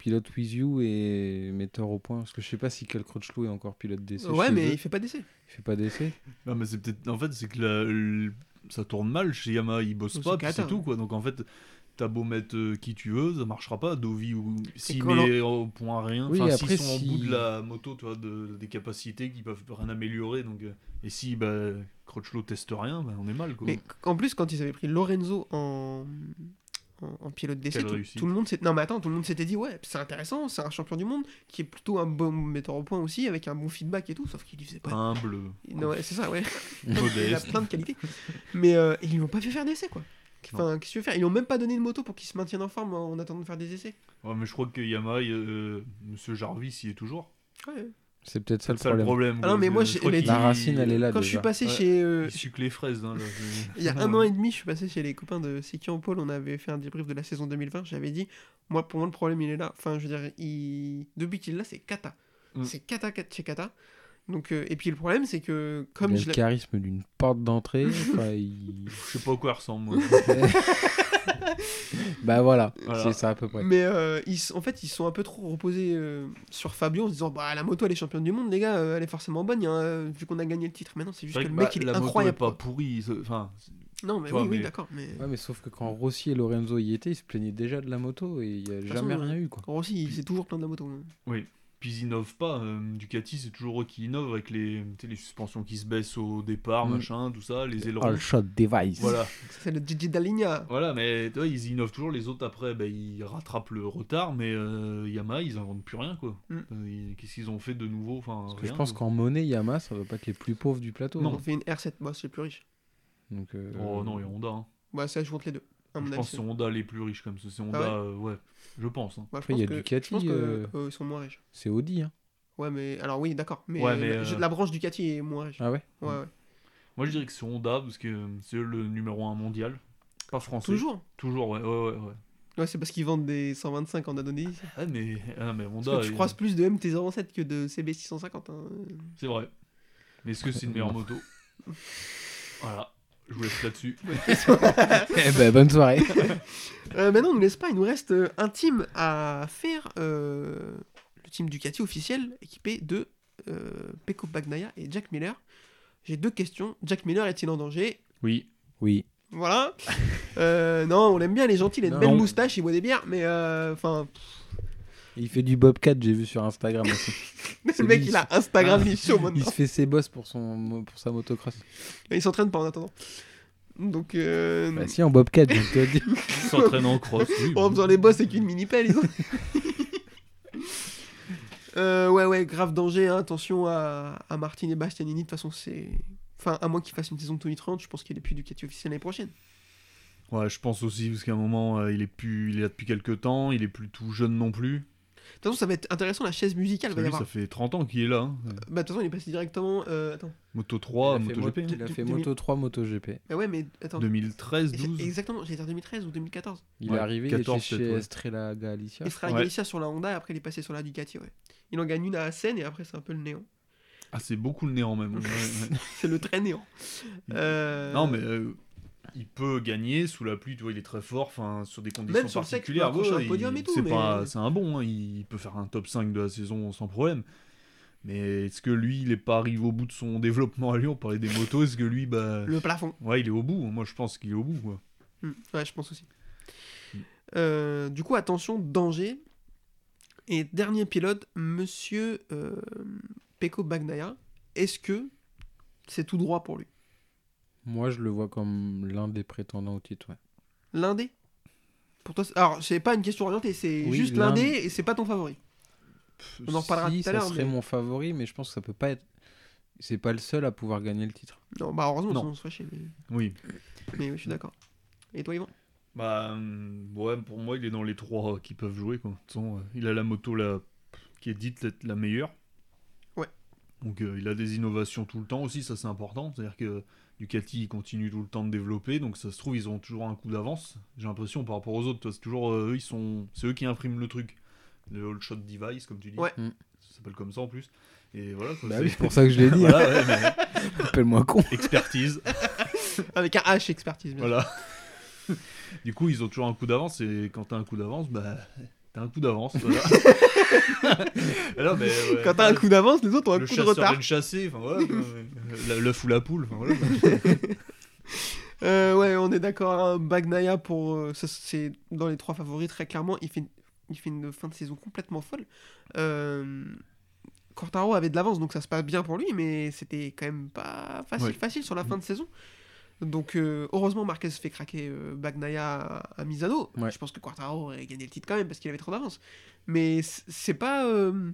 Pilote with you et metteur au point. Parce que je sais pas si Cal Crutchlow est encore pilote d'essai. Ouais, mais eux. il fait pas d'essai. Il fait pas d'essai. Non, mais c'est peut-être. En fait, c'est que la... le... ça tourne mal chez Yamaha. Ils bossent pas, c'est tout, quoi. Donc en fait, t'as beau mettre qui tu veux, ça marchera pas. Dovi ou. S'il met au point rien. Oui, enfin, après, s'ils sont si... en bout de la moto, tu vois, de... des capacités qui peuvent rien améliorer. Donc... Et si bah, Crutchlow teste rien, bah, on est mal, quoi. Mais en plus, quand ils avaient pris Lorenzo en. En, en pilote d'essai, tout, tout le monde s'est... non mais attends, tout le monde s'était dit ouais c'est intéressant, c'est un champion du monde qui est plutôt un bon metteur au point aussi avec un bon feedback et tout, sauf qu'il lui faisait pas humble. Non ouais, c'est ça ouais. Il a plein de qualités, mais euh, ils lui ont pas fait faire d'essai quoi. Enfin non. Qu'est-ce que tu veux faire? Ils lui ont même pas donné de moto pour qu'il se maintienne en forme en attendant de faire des essais. Ouais mais je crois que Yamaha, euh, Monsieur Jarvis il est toujours. Ouais. C'est peut-être ça, c'est ça le problème. problème ah non, mais moi, je, mais la racine, elle est là. Quand déjà. je suis passé ouais. chez. Euh... Il sucre les fraises. Hein, là. Il y a un an et demi, je suis passé chez les copains de Seki en Paul. On avait fait un débrief de la saison deux mille vingt. J'avais dit, moi, pour moi, le problème, il est là. Enfin, je veux dire, il... depuis qu'il est là, c'est Kata. Mm. C'est Kata chez Kata. Donc, euh... Et puis, le problème, c'est que. Comme il a je le charisme d'une porte d'entrée. il... Je sais pas à quoi il ressemble, moi. bah voilà, voilà, c'est ça à peu près. Mais euh, ils, en fait, ils sont un peu trop reposés euh, sur Fabio en se disant bah la moto elle est championne du monde, les gars, euh, elle est forcément bonne, hein, vu qu'on a gagné le titre. Mais non, c'est juste c'est que, que bah, le mec il est incroyable. La moto est pas pourrie, enfin. Non, mais toi, oui, mais... oui, d'accord. Mais... Ouais, mais sauf que quand Rossi et Lorenzo y étaient, ils se plaignaient déjà de la moto et il y a jamais façon, rien eu quoi. Rossi, il s'est toujours plaint de la moto. Hein. Oui. Puis ils innovent pas. Euh, Ducati, c'est toujours eux qui innovent avec les, les suspensions qui se baissent au départ, mmh. machin, tout ça, les ailerons. All shot device. Voilà. C'est le Gigi Dall'Igna. Voilà, mais toi, ils innovent toujours. Les autres, après, bah, ils rattrapent le retard, mais euh, Yamaha, ils inventent plus rien, quoi. Mmh. Euh, qu'est-ce qu'ils ont fait de nouveau enfin, Parce rien, que je pense donc. qu'en monnaie, Yamaha, ça ne va pas être les plus pauvres du plateau. Non, on fait une R sept, moi, c'est les plus riches. Donc, euh... Oh non, et Honda. Hein. Ouais, ça, je compte les deux. Ah, je pense que c'est Honda les plus riches comme ça. C'est Honda, ah ouais. Euh, ouais, je pense. Hein. Bah, je Après, il y a que, Ducati. Je pense qu'ils euh, euh, sont moins riches. C'est Audi. Hein. Ouais, mais alors oui, d'accord. Mais, ouais, mais la, euh... la branche Ducati est moins riche. Ah ouais, ouais, ouais. Moi, je dirais que c'est Honda parce que c'est le numéro un mondial. Pas français. Toujours. Toujours, ouais, ouais, ouais. ouais. Ouais, c'est parce qu'ils vendent des cent vingt-cinq en Indonésie. Ah, mais, ah, mais Honda. Parce que tu croises euh... plus de M T zéro sept que de C B six cent cinquante. Hein. C'est vrai. Mais est-ce que c'est une meilleure moto? Voilà. Je vous laisse là-dessus. eh ben, bonne soirée. euh, maintenant, on ne laisse pas. Il nous reste euh, un team à faire. Euh, le team Ducati officiel, équipé de euh, Pecco Bagnaia et Jack Miller. J'ai deux questions. Jack Miller est-il en danger? Oui. Oui. Voilà. euh, non, on l'aime bien, les gentils. Il a une belle moustache, il boit des bières, mais enfin... Euh, il fait du Bobcat, j'ai vu sur Instagram aussi. Le c'est mec, lui, il a Instagram, il est chaud maintenant. Il se fait ses bosses pour, son, pour sa motocross. Et il s'entraîne pas en attendant. Donc, euh... Bah si, en Bobcat, je te dis. Il s'entraîne en cross. Oui, en faisant les bosses avec une mini-pelle, ils ont... euh, ouais, ouais, grave danger, hein. Attention à, à Martin et Bastianini, de toute façon, c'est... Enfin, à moins qu'il fasse une saison de Tony trente, je pense qu'il est plus Ducati officiel l'année prochaine. Ouais, je pense aussi, parce qu'à un moment, euh, il, est plus, il est là depuis quelques temps, il est plus tout jeune non plus. De toute façon, ça va être intéressant, la chaise musicale. Salut, va y avoir... Ça fait trente ans qu'il est là. Hein. Euh, bah, de toute façon, il est passé directement. Euh, attends. Moto trois, MotoGP. Il a fait Moto trois, MotoGP. Ah ouais, mais attends. deux mille treize, douze Exactement, j'allais dire deux mille treize ou deux mille quatorze Il ouais, est arrivé, quatorze, il était chez ouais. Estrella Galicia. Estrella ouais. Galicia sur la Honda, et après, il est passé sur la Ducati, ouais. Il en gagne une à Assen, et après, c'est un peu le néant. Ah, c'est beaucoup le néant, même. ouais, ouais. C'est le très néant. Euh... Non, mais. Euh... Il peut gagner sous la pluie, tu vois, il est très fort, enfin sur des conditions même sur particulières. Le sec, ouais, il, et tout, c'est, mais... pas, c'est un bon, hein, il peut faire un top cinq de la saison sans problème. Mais est-ce que lui, il est pas arrivé au bout de son développement à Lyon, on parlait des motos, est-ce que lui, bah le plafond. Ouais, il est au bout. Moi, je pense qu'il est au bout. Quoi. Mmh, ouais, je pense aussi. Mmh. Euh, du coup, attention, danger. Et dernier pilote, Monsieur euh, Pecco Bagnaia. Est-ce que c'est tout droit pour lui? Moi, je le vois comme l'un des prétendants au titre. Ouais. L'un des ? Pour toi, c'est... Alors, c'est pas une question orientée, c'est oui, juste l'un des et c'est pas ton favori. Pff, On en reparlera si, tout à l'heure. Ça serait mais... mon favori, mais je pense que ça peut pas être. C'est pas le seul à pouvoir gagner le titre. Non, bah heureusement, non. Sinon on se fâchait. Mais... Oui. Mais oui, je suis d'accord. Et toi, Yvan ? Bah, euh, ouais, pour moi, il est dans les trois euh, qui peuvent jouer. Quoi. De toute façon, euh, il a la moto la... qui est dite être la meilleure. Ouais. Donc, euh, il a des innovations tout le temps aussi, ça c'est important. C'est-à-dire que. Ducati continue tout le temps de développer, donc ça se trouve ils ont toujours un coup d'avance. J'ai l'impression par rapport aux autres, c'est toujours euh, eux, ils sont, c'est eux qui impriment le truc, le all shot device comme tu dis. Ouais. Mmh. Ça s'appelle comme ça en plus. Et voilà. Quoi, bah c'est... Oui, c'est pour ça que je l'ai dit. Voilà, ouais, mais... Appelle-moi con. Expertise. Avec un H, expertise. Bien voilà. Du coup, ils ont toujours un coup d'avance et quand t'as un coup d'avance, bah. T'as un coup d'avance, voilà. Alors, mais, ouais, quand t'as un coup d'avance, les autres ont un le coup de retard. Le chasseur voilà, l'œuf ou la poule. Voilà. euh, ouais, on est d'accord. Hein, Bagnaia, pour, euh, ça, c'est dans les trois favoris, très clairement. Il fait, il fait une fin de saison complètement folle. Euh, Quartararo avait de l'avance, donc ça se passe bien pour lui, mais c'était quand même pas facile, ouais. facile sur la fin de saison. Donc euh, heureusement Marquez fait craquer euh, Bagnaia à, à Misano. Ouais. Je pense que Quartararo aurait gagné le titre quand même parce qu'il avait trop d'avance. Mais c'est pas, euh...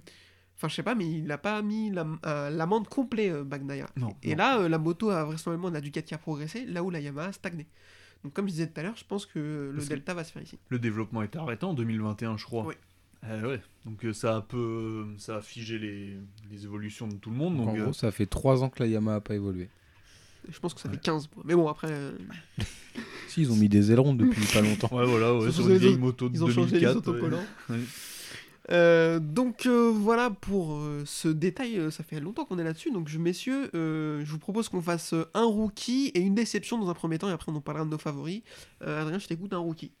enfin je sais pas, mais il a pas mis la, euh, l'amende complète euh, Bagnaia. Non, et non. Là euh, la moto a vraisemblablement la Ducati a progressé là où la Yamaha a stagné. Donc comme je disais tout à l'heure, je pense que euh, le parce Delta va se faire ici. Le développement est arrêté en deux mille vingt et un, je crois. Oui. Euh, ouais. Donc euh, ça a peu, ça a figé les, les évolutions de tout le monde. Donc, donc, en euh... gros, ça fait trois ans que la Yamaha a pas évolué. Je pense que ça ouais. fait quinze. Mais bon, après. Euh... si, ils ont mis des ailerons depuis pas longtemps. Ouais, voilà, ouais, sur une vieille moto de deux mille quatre. Ils ont changé les autocollants. Ouais. Euh, donc, euh, voilà pour euh, ce détail. Euh, ça fait longtemps qu'on est là-dessus. Donc, je, messieurs, euh, je vous propose qu'on fasse un rookie et une déception dans un premier temps. Et après, on en parlera de nos favoris. Euh, Adrien, je t'écoute un rookie.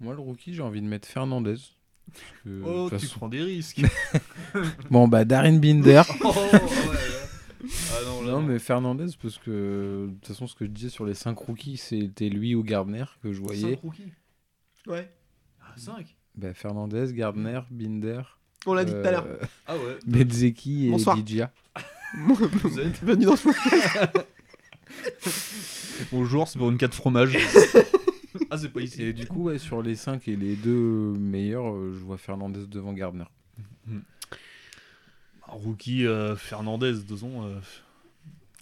Moi, le rookie, j'ai envie de mettre Fernandez. Que, oh, façon... tu prends des risques. Bon, bah, Darryn Binder. Oh, ouais. Ah non, là, non, non mais Fernandez parce que de toute façon ce que je disais sur les cinq rookies c'était lui ou Gardner que je voyais. cinq rookies. Ouais. Ah cinq. Bah Fernandez, Gardner, Binder. On l'a euh, dit tout à l'heure. Ah ouais. Bezzecchi et bonsoir. Digia. Vous êtes venus dans ce podcast. Bonjour, c'est pour une quatre fromages. Ah c'est pas ici. Et du coup ouais, sur les cinq et les deux meilleurs, je vois Fernandez devant Gardner. Mm. Rookie euh, Fernandez, de toute façon. Euh...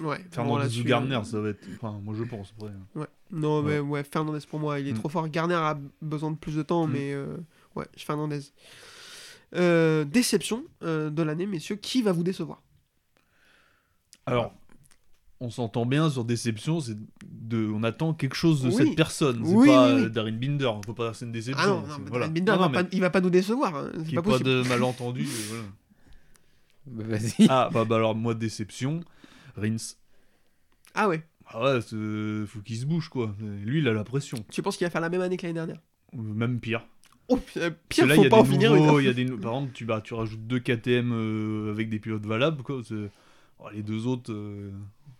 Ouais. Fernandez ou Gardner, euh... ça va être. Enfin, moi je pense. Après. Ouais. Non, ouais. mais ouais, Fernandez pour moi, il est mm. trop fort. Gardner a besoin de plus de temps, mm. mais euh, ouais, Fernandez. Euh, déception euh, de l'année, messieurs, qui va vous décevoir ? Alors, on s'entend bien sur déception, c'est de, on attend quelque chose de oui. cette personne. C'est oui, pas oui, oui. Darryn Binder, il ne faut pas passer une déception. Ah non, non, voilà. Darryn Binder, non, non, mais... il ne va pas nous décevoir. Hein. C'est qu'il n'y ait pas de malentendu. Voilà. Bah vas-y. Ah bah, bah alors moi déception, Rins. Ah ouais. Ah ouais, c'est... faut qu'il se bouge quoi. Lui il a la pression. Tu penses qu'il va faire la même année que l'année dernière ? Même pire. Oh pire, pire là, faut pas en finir. Il y a des par exemple tu bah, tu rajoutes deux K T M euh, avec des pilotes valables quoi. Oh, les deux autres euh,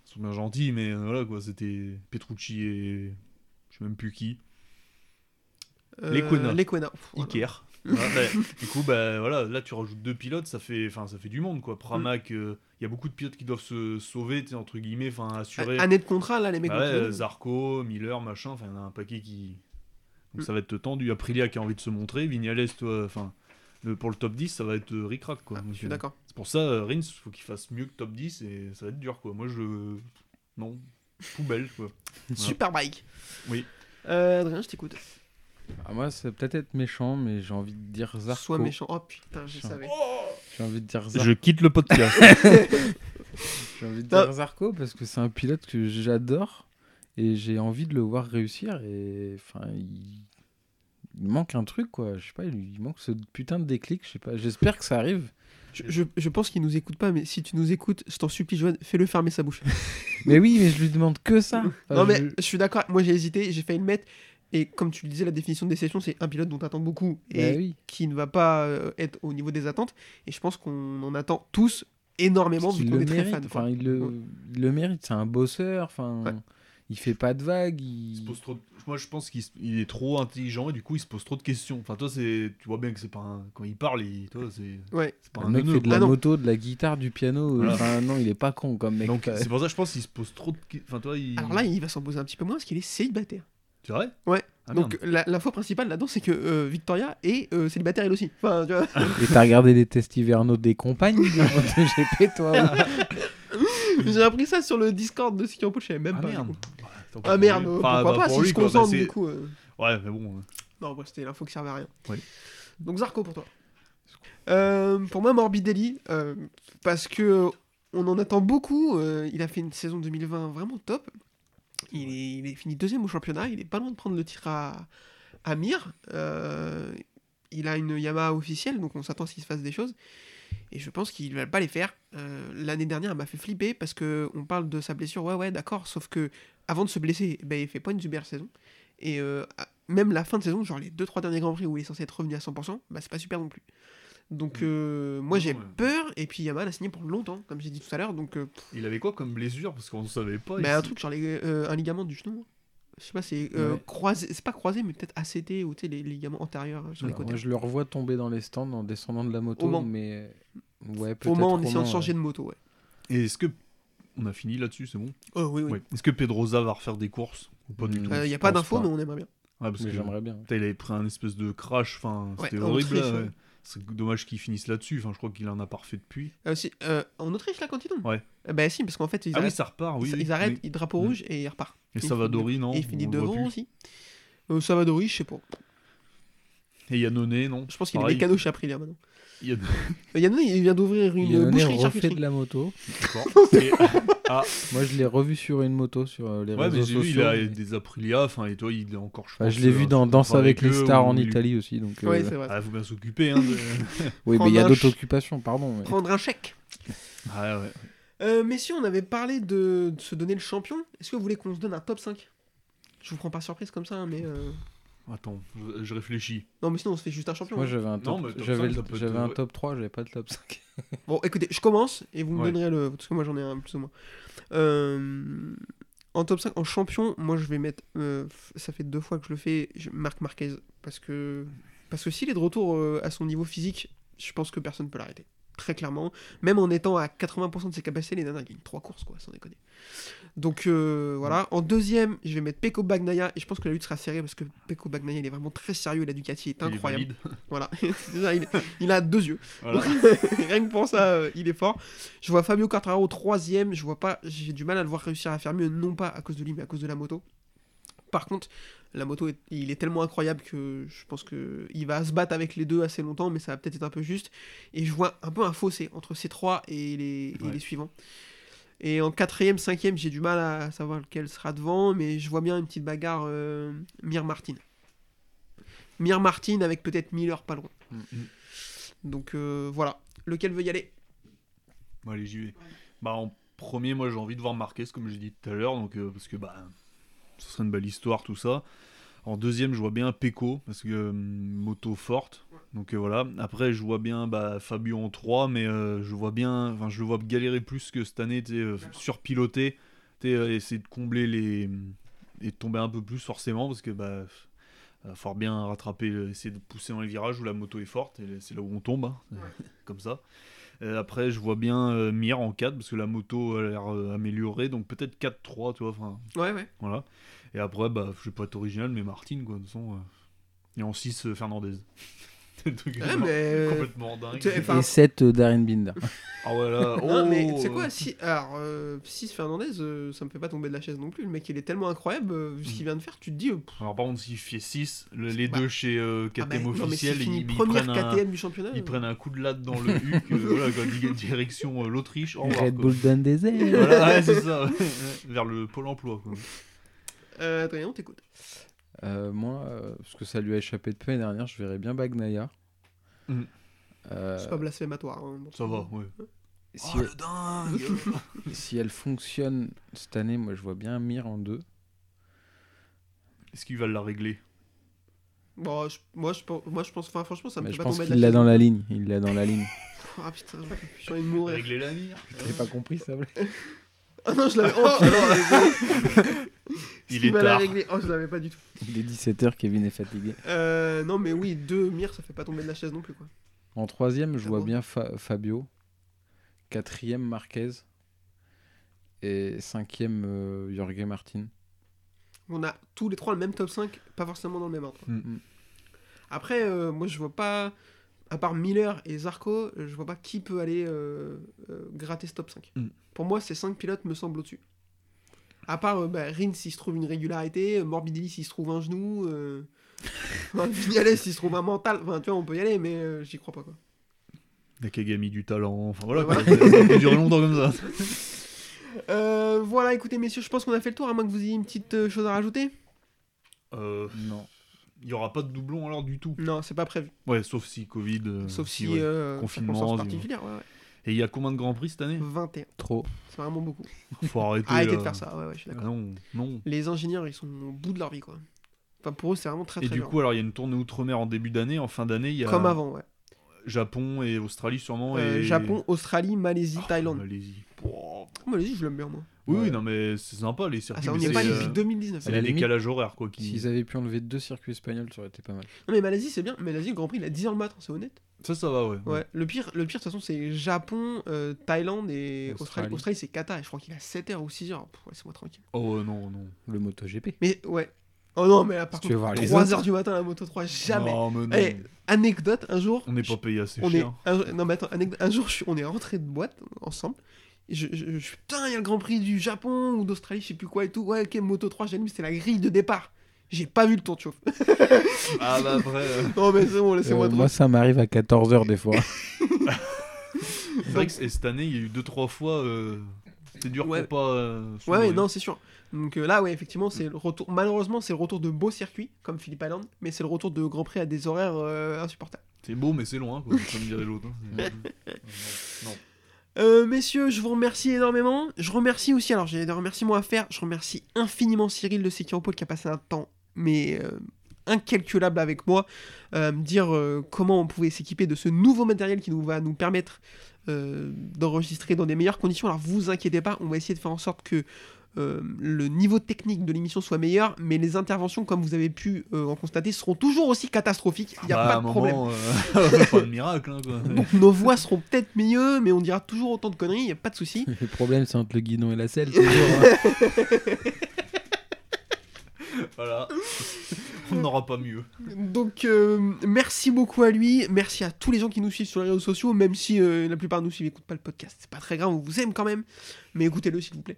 sont bien gentils mais euh, voilà quoi c'était Petrucci et je sais même plus qui. Euh, Lequena. Lequena. Iker. Ah, ouais. Du coup bah voilà là tu rajoutes deux pilotes ça fait enfin ça fait du monde quoi. Pramac il euh, y a beaucoup de pilotes qui doivent se sauver entre guillemets enfin assurer année de contrat là les mecs bah, ouais, Zarco Miller machin enfin il y en a un paquet qui donc mm. ça va être tendu. Aprilia qui a envie de se montrer Viñales toi enfin le, pour le top dix ça va être ric-rac quoi. Ah, je suis d'accord c'est pour ça euh, Rins faut qu'il fasse mieux que top dix et ça va être dur quoi moi je non poubelle quoi. Voilà. Super bike oui. Euh, Adrien, je t'écoute. Ah, moi, c'est peut-être être méchant, mais j'ai envie de dire Zarco. Sois méchant. Oh putain, je j'ai savais. Oh j'ai envie de dire Zarco. Je quitte le podcast. J'ai envie de dire non. Zarco parce que c'est un pilote que j'adore et j'ai envie de le voir réussir. Et enfin, il... il manque un truc, quoi. Je sais pas, il manque ce putain de déclic. Je sais pas. J'espère que ça arrive. Je, je, je pense qu'il nous écoute pas, mais si tu nous écoutes, je t'en supplie, Joanne, fais-le fermer sa bouche. Mais oui, mais je lui demande que ça. Enfin, non, mais je... je suis d'accord. Moi, j'ai hésité, j'ai failli le mettre. Et comme tu le disais, la définition de déception, c'est un pilote dont t'attends beaucoup et bah oui. qui ne va pas être au niveau des attentes. Et je pense qu'on en attend tous énormément vu qu'on est très fan. Enfin, il, le... ouais. il le mérite. C'est un bosseur. Enfin, ouais. il fait pas de vagues. Il... il se pose trop de... Moi, je pense qu'il se... il est trop intelligent et du coup, il se pose trop de questions. Enfin, toi, c'est... tu vois bien que c'est pas un... quand il parle, il... toi, c'est. Ouais. C'est pas un mec qui fait de la ah, moto, de la guitare, du piano. Voilà. Enfin, non, il est pas con comme mec. Donc, c'est pour ça, je pense qu'il se pose trop de. Enfin, toi, il... Alors là, il va s'en poser un petit peu moins parce qu'il est célibataire. C'est vrai ? Ouais. Ah, donc la, la fois principale là-dedans, c'est que euh, Victoria est euh, célibataire elle aussi. Enfin, tu vois. Et t'as regardé les tests hivernaux des compagnes de MotoGP, toi ouais. J'ai appris ça sur le Discord de Siki en Poche, je savais même ah, pas. Merde. Ah merde, pourquoi pas, bah, pas si lui, je concentre bah, du coup. Euh... Ouais, mais bon. Euh... Non, bah, c'était l'info qui servait à rien. Ouais. Donc Zarco pour toi. Euh, pour moi, Morbidelli, euh, parce que on en attend beaucoup. Euh, il a fait une saison deux mille vingt vraiment top. Il est, il est fini deuxième au championnat, il est pas loin de prendre le tir à, à Mir. Euh, il a une Yamaha officielle, donc on s'attend à ce qu'il se fasse des choses. Et je pense qu'il va pas les faire. Euh, l'année dernière, elle m'a fait flipper parce qu'on parle de sa blessure. Ouais, ouais, d'accord. Sauf que avant de se blesser, bah, il fait pas une super saison. Et euh, même la fin de saison, genre les deux trois derniers Grands Prix où il est censé être revenu à cent pour cent, bah, c'est pas super non plus. Donc euh, moi j'ai peur et puis Yamaha l'a signé pour longtemps comme j'ai dit tout à l'heure donc euh, il avait quoi comme blessure parce qu'on ne savait pas bah, un truc genre les, euh, un ligament du genou je sais pas c'est euh, ouais. croisé c'est pas croisé mais peut-être A C T ou tu sais les, les ligaments antérieurs sur alors, les côtés moi, je le revois tomber dans les stands en descendant de la moto Oman. mais ouais peut-être au moment en essayant de changer ouais. de moto ouais et est-ce que on a fini là-dessus c'est bon oh oui oui ouais. est-ce que Pedrosa va refaire des courses ou pas du tout il y a pas d'infos mais on aimerait bien ouais, parce mais que j'aimerais bien il avait pris un espèce de crash enfin c'était ouais, horrible Autriche, là, ouais. Ouais. C'est dommage qu'ils finissent là-dessus. Enfin, je crois qu'il en a pas refait depuis. Euh, si, euh, en Autriche, là, quand ils tombent. Ouais. Euh, bah si, parce qu'en fait, ils ah arrêtent. Oui, ça repart. Oui. Ils, ils arrêtent, mais... ils drapeau rouge et ils repartent. Et ils Savadori, non. Et ils finissent devant aussi. Euh, Savadori, je sais pas. Et Yannone, non. Je pense qu'il pareil, est mécano chez Aprilia maintenant. Yannone, Yannone, il vient d'ouvrir une Yannone boucherie refait charcuterie. De la moto. Et... ah. Moi, je l'ai revu sur une moto sur les ouais, réseaux sociaux. Vu, il a mais... des Aprilia, enfin, et toi, il est encore. Je, enfin, je l'ai vu dans Danse avec les stars en Italie aussi, donc. Ouais, euh... c'est vrai. Ah, faut bien s'occuper, hein. De... oui, prendre mais il y a d'autres ch... occupations, pardon. Mais... prendre un chèque. Ah ouais. Euh, messieurs, on avait parlé de... de se donner le champion. Est-ce que vous voulez qu'on se donne un top cinq ? Je vous prends pas surprise comme ça, mais. Euh... Attends, je, je réfléchis. Non, mais sinon, on se fait juste un champion. Moi, j'avais un top, non, top j'avais, cinq, le, j'avais un top trois, j'avais pas de top cinq. Bon, écoutez, je commence et vous me ouais. donnerez le. Parce que moi, j'en ai un plus ou moins. Euh, en top cinq, en champion, moi, je vais mettre. Euh, ça fait deux fois que je le fais, je, Marc Marquez. Parce que, parce que s'il est de retour euh, à son niveau physique, je pense que personne ne peut l'arrêter. Très clairement. Même en étant à quatre-vingts pour cent de ses capacités, les nanas gagnent trois courses, quoi, sans déconner. Donc euh, voilà. En deuxième, je vais mettre Pecco Bagnaia. Et je pense que la lutte sera serrée parce que Pecco Bagnaia, il est vraiment très sérieux. Et la Ducati est incroyable. Il est voilà. il, il a deux yeux. Voilà. Rien que pour ça, euh, il est fort. Je vois Fabio Quartararo troisième. Je vois pas. J'ai du mal à le voir réussir à faire mieux, non pas à cause de lui, mais à cause de la moto. Par contre, la moto, est, il est tellement incroyable que je pense qu'il va se battre avec les deux assez longtemps, mais ça va peut-être être un peu juste. Et je vois un peu un fossé entre ces trois et les, ouais. et les suivants. Et en quatrième, cinquième, j'ai du mal à savoir lequel sera devant, mais je vois bien une petite bagarre euh, Mir Martin. Mir Martin avec peut-être Miller pas loin. Mm-hmm. Donc euh, voilà. Lequel veut y aller ? Bon, allez, j'y vais. Ouais. Bah, en premier, moi, j'ai envie de voir Marquez, comme j'ai dit tout à l'heure, donc, euh, parce que... bah. Ce serait une belle histoire, tout ça. En deuxième, je vois bien Pecco, parce que euh, moto forte. Donc euh, voilà. Après, je vois bien bah, Fabio en trois, mais euh, je vois bien, je le vois galérer plus que cette année, euh, surpiloter, euh, essayer de combler les. Et de tomber un peu plus, forcément, parce que bah, va falloir bien rattraper, essayer de pousser dans les virages où la moto est forte, et c'est là où on tombe, hein, ouais. Comme ça. Après, je vois bien euh, Mir en quatre, parce que la moto a l'air euh, améliorée, donc peut-être quatre trois, tu vois. Enfin, ouais, ouais. Voilà. Et après, bah, je ne vais pas être original, mais Martin, quoi, de toute façon. Euh... Et en six, euh, Fernandez. Ouais, mais... complètement dingue. Et sept euh, Darryn Binder. Ah ouais là. Oh. Non, mais c'est quoi si alors euh, si Fernandez euh, ça me fait pas tomber de la chaise non plus, le mec il est tellement incroyable euh, vu ce qu'il vient de faire, tu te dis euh, alors par contre s'il fait six le, les bah... deux chez euh, K T M ah bah, officiel non, si ils, ils prennent K T M un, du championnat, ils euh... prennent un coup de latte dans le huc euh, voilà quand ils gagnent direction euh, l'Autriche en Red Bull donne des ailes. Voilà, ouais, c'est ça. Vers le pôle emploi quoi. Euh Adrien, on t'écoute. Euh, moi, euh, parce que ça lui a échappé de peu l'année dernière, je verrais bien Bagnaia. Mmh. Euh, c'est pas blasphématoire. Hein, ça va, oui. Si oh, elle... le dingue. Si elle fonctionne cette année, moi je vois bien Mir en deux. Est-ce qu'ils veulent la régler? Bon, je... Moi, je... moi je pense, enfin, franchement, ça me mais fait pas tomber de la tête. Il l'a dans la ligne, il l'a dans la ligne. Ah putain, j'ai envie de mourir. Régler la Mir. J'ai pas compris ça. Ah non, je l'avais. Oh, alors, il est tard. Oh, je l'avais pas du tout. Il est dix-sept heures, Kevin est fatigué. Euh, non, mais oui, deux Mir, ça fait pas tomber de la chaise non plus, quoi. En troisième, je ah vois bon. bien Fa- Fabio. Quatrième, Marquez. Et cinquième, euh, Jorge Martin. On a tous les trois le même top cinq, pas forcément dans le même ordre. Mm-hmm. Après, euh, moi, je vois pas... À part Miller et Zarco, je vois pas qui peut aller euh, euh, gratter ce top cinq. Mm. Pour moi, ces cinq pilotes me semblent au-dessus. À part euh, bah, Rins s'il se trouve une régularité, Morbidelli s'il se trouve un genou, euh... enfin, Viñales s'il se trouve un mental, enfin tu vois on peut y aller mais euh, j'y crois pas quoi. Nakagami du talent, enfin voilà, ouais, voilà. Ça peut durer longtemps comme ça. euh, voilà, écoutez messieurs, je pense qu'on a fait le tour, à moins que vous ayez une petite chose à rajouter. Euh, non. Il n'y aura pas de doublon alors du tout. Non, c'est pas prévu. Ouais, sauf si Covid, euh, sauf si ouais, euh, confinement particulière, ouais, ouais. Et il y a combien de Grands Prix cette année ? vingt et un. Trop. C'est vraiment beaucoup. Faut arrêter, arrêter de faire ça, ouais, ouais, je suis d'accord. Ah non, non. Les ingénieurs, ils sont au bout de leur vie, quoi. Enfin, pour eux, c'est vraiment très, et très dur. Et du coup, alors, il y a une tournée outre-mer en début d'année, en fin d'année, il y a... Comme avant, ouais. Japon et Australie, sûrement, euh, et... Japon, Australie, Malaisie, oh, Thaïlande. Malaisie. Oh, Malaisie, je l'aime bien, moi. Oui, ouais. Non, mais c'est sympa, les circuits. Ah, ça, on n'y est pas depuis deux mille dix-neuf. C'est un décalage horaire, quoi. Qui... S'ils avaient pu enlever deux circuits espagnols, ça aurait été pas mal. Non, mais Malaisie, c'est bien. Malaisie, le Grand Prix, il a dix heures le matin, c'est honnête. Ça, ça va, ouais. Ouais, ouais. Le pire, le pire, de toute façon, c'est Japon, euh, Thaïlande et Australie. Australie. Australie, c'est Qatar. Et je crois qu'il a sept heures ou six heures. Pff, laissez-moi tranquille. Oh euh, non, non. Le MotoGP. Mais ouais. Oh non, mais là, par si contre, trois heures du matin, la Moto trois, jamais. Non, mais non. Allez, anecdote, un jour. On n'est pas payé assez cher. Est... Non, mais attends, anecdote, un jour, on est rentré de boîte ensemble. Je, je, je, putain, il y a le Grand Prix du Japon ou d'Australie, je sais plus quoi et tout. Ouais, ok, Moto trois, j'allume, c'est la grille de départ. J'ai pas vu le temps de chauffe. Ah bah, vrai. Euh... Non, mais c'est bon, laissez-moi euh, trop. Moi, ça m'arrive à quatorze heures des fois. C'est vrai que cette année, il y a eu deux trois fois. Euh... C'était dur ouais. pour pas. Euh, ouais, ouais, non, c'est sûr. Donc euh, là, ouais, effectivement, c'est le retour. Malheureusement, c'est le retour de beaux circuits, comme Phillip Island, mais c'est le retour de Grand Prix à des horaires euh, insupportables. C'est beau, mais c'est loin, quoi. Comme dirait l'autre. Hein. Non. Euh, messieurs, je vous remercie énormément. Je remercie aussi, alors j'ai des remerciements à faire. Je remercie infiniment Cyril de Séquiropole qui a passé un temps mais euh, incalculable avec moi, euh, me dire euh, comment on pouvait s'équiper de ce nouveau matériel qui nous va nous permettre euh, d'enregistrer dans des meilleures conditions. Alors vous inquiétez pas, on va essayer de faire en sorte que Euh, le niveau technique de l'émission soit meilleur, mais les interventions, comme vous avez pu euh, en constater, seront toujours aussi catastrophiques. Il n'y a bah, pas de problème. Euh... pas de miracle. Hein, quoi. Donc nos voix seront peut-être mieux, mais on dira toujours autant de conneries. Il n'y a pas de souci. Le problème, c'est entre le guidon et la selle. Toujours, hein. Voilà. On n'aura pas mieux. Donc, euh, merci beaucoup à lui. Merci à tous les gens qui nous suivent sur les réseaux sociaux, même si euh, la plupart nous suivent, n'écoutent pas le podcast. C'est pas très grave, on vous aime quand même. Mais écoutez-le, s'il vous plaît.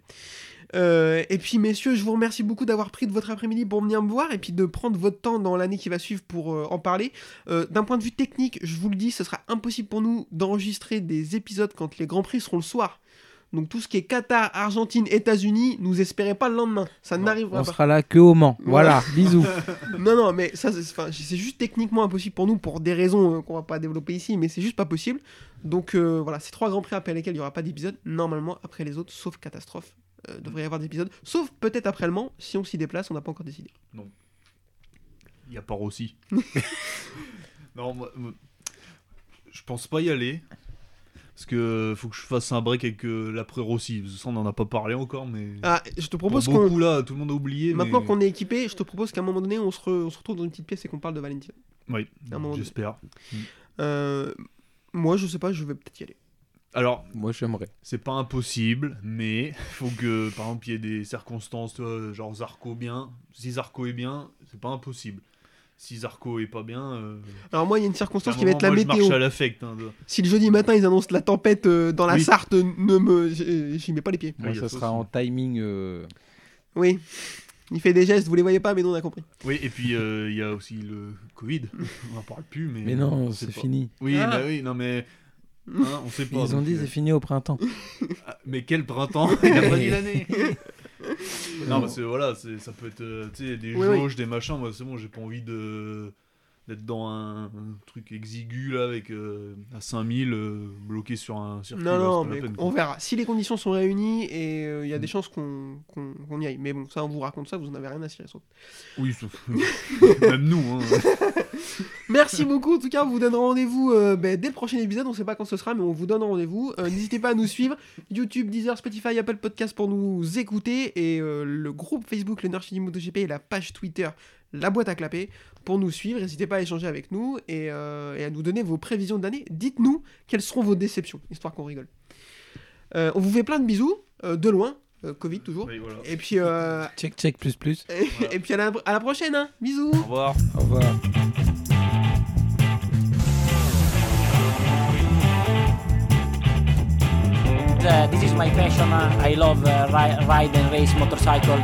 Euh, et puis, messieurs, je vous remercie beaucoup d'avoir pris de votre après-midi pour venir me voir et puis de prendre votre temps dans l'année qui va suivre pour euh, en parler. Euh, d'un point de vue technique, je vous le dis, ce sera impossible pour nous d'enregistrer des épisodes quand les Grands Prix seront le soir. Donc tout ce qui est Qatar, Argentine, États-Unis, nous espérez pas le lendemain. Ça non, n'arrivera on pas. On sera là que au Mans. Voilà, bisous. Non, non, mais ça, c'est, c'est juste techniquement impossible pour nous, pour des raisons euh, qu'on va pas développer ici, mais c'est juste pas possible. Donc euh, voilà, ces trois grands prix après lesquels il y aura pas d'épisode, normalement après les autres, sauf catastrophe, euh, devrait y avoir d'épisode. Sauf peut-être après le Mans, si on s'y déplace, on n'a pas encore décidé. Non. Il y a pas Rossi. Non, moi, moi, je pense pas y aller. Parce que faut que je fasse un break avec euh, l'après Rossi. Ça, on n'en a pas parlé encore, mais. Ah, je te propose beaucoup, qu'on. Beaucoup là, tout le monde a oublié. Maintenant mais... qu'on est équipé, je te propose qu'à un moment donné, on se, re... on se retrouve dans une petite pièce et qu'on parle de Valentino. Oui, j'espère. Euh, moi, je sais pas, je vais peut-être y aller. Alors, moi, j'aimerais. C'est pas impossible, mais faut que, par exemple, il y ait des circonstances, tu vois, genre Zarco bien. Si Zarco est bien, c'est pas impossible. si Zarco est pas bien. Euh... Alors, moi, il y a une circonstance qui va être la moi, météo. Je marche à l'affect, hein, de... Si le jeudi matin ils annoncent la tempête euh, dans la oui. Sarthe, ne me... j'y mets pas les pieds. Moi, oui, ça sera aussi en timing. Euh... Oui, il fait des gestes, vous les voyez pas, mais non, on a compris. Oui, et puis il euh, y a aussi le Covid. On en parle plus, mais. Mais non, c'est fini. Oui, ah. bah oui, non, mais. Hein, on sait pas. Ils ont dit, mais... c'est fini au printemps. Ah, mais quel printemps? Il a pas dit l'année. Non, parce que voilà, c'est, ça peut être euh, des oui, jauges, oui. des machins. Moi, c'est bon, j'ai pas envie de, d'être dans un, un truc exigu là, avec euh, à cinq mille euh, bloqué sur un circuit. Non, là, non, mais peine, on quoi. verra. Si les conditions sont réunies et il euh, y a mm. des chances qu'on, qu'on, qu'on y aille. Mais bon, ça, on vous raconte ça, vous en avez rien à cirer. Sauf. Oui, sauf. Même nous. Hein. Merci beaucoup. En tout cas, on vous donne rendez-vous euh, ben, dès le prochain épisode. On ne sait pas quand ce sera, mais on vous donne rendez-vous. Euh, n'hésitez pas à nous suivre. YouTube, Deezer, Spotify, Apple Podcast pour nous écouter. Et euh, le groupe Facebook, l'Énergie du MotoGP, et la page Twitter, la boîte à clapper, pour nous suivre. N'hésitez pas à échanger avec nous et, euh, et à nous donner vos prévisions d'année. Dites-nous quelles seront vos déceptions, histoire qu'on rigole. Euh, on vous fait plein de bisous, euh, de loin. Euh, Covid toujours. Oui, voilà. Et puis... Euh... Check, check, plus, plus. Et, voilà. Et puis à la, à la prochaine. Hein. Bisous. Au revoir. Au revoir. Uh, this is my passion. Uh, I love uh, ri- ride and race motorcycle.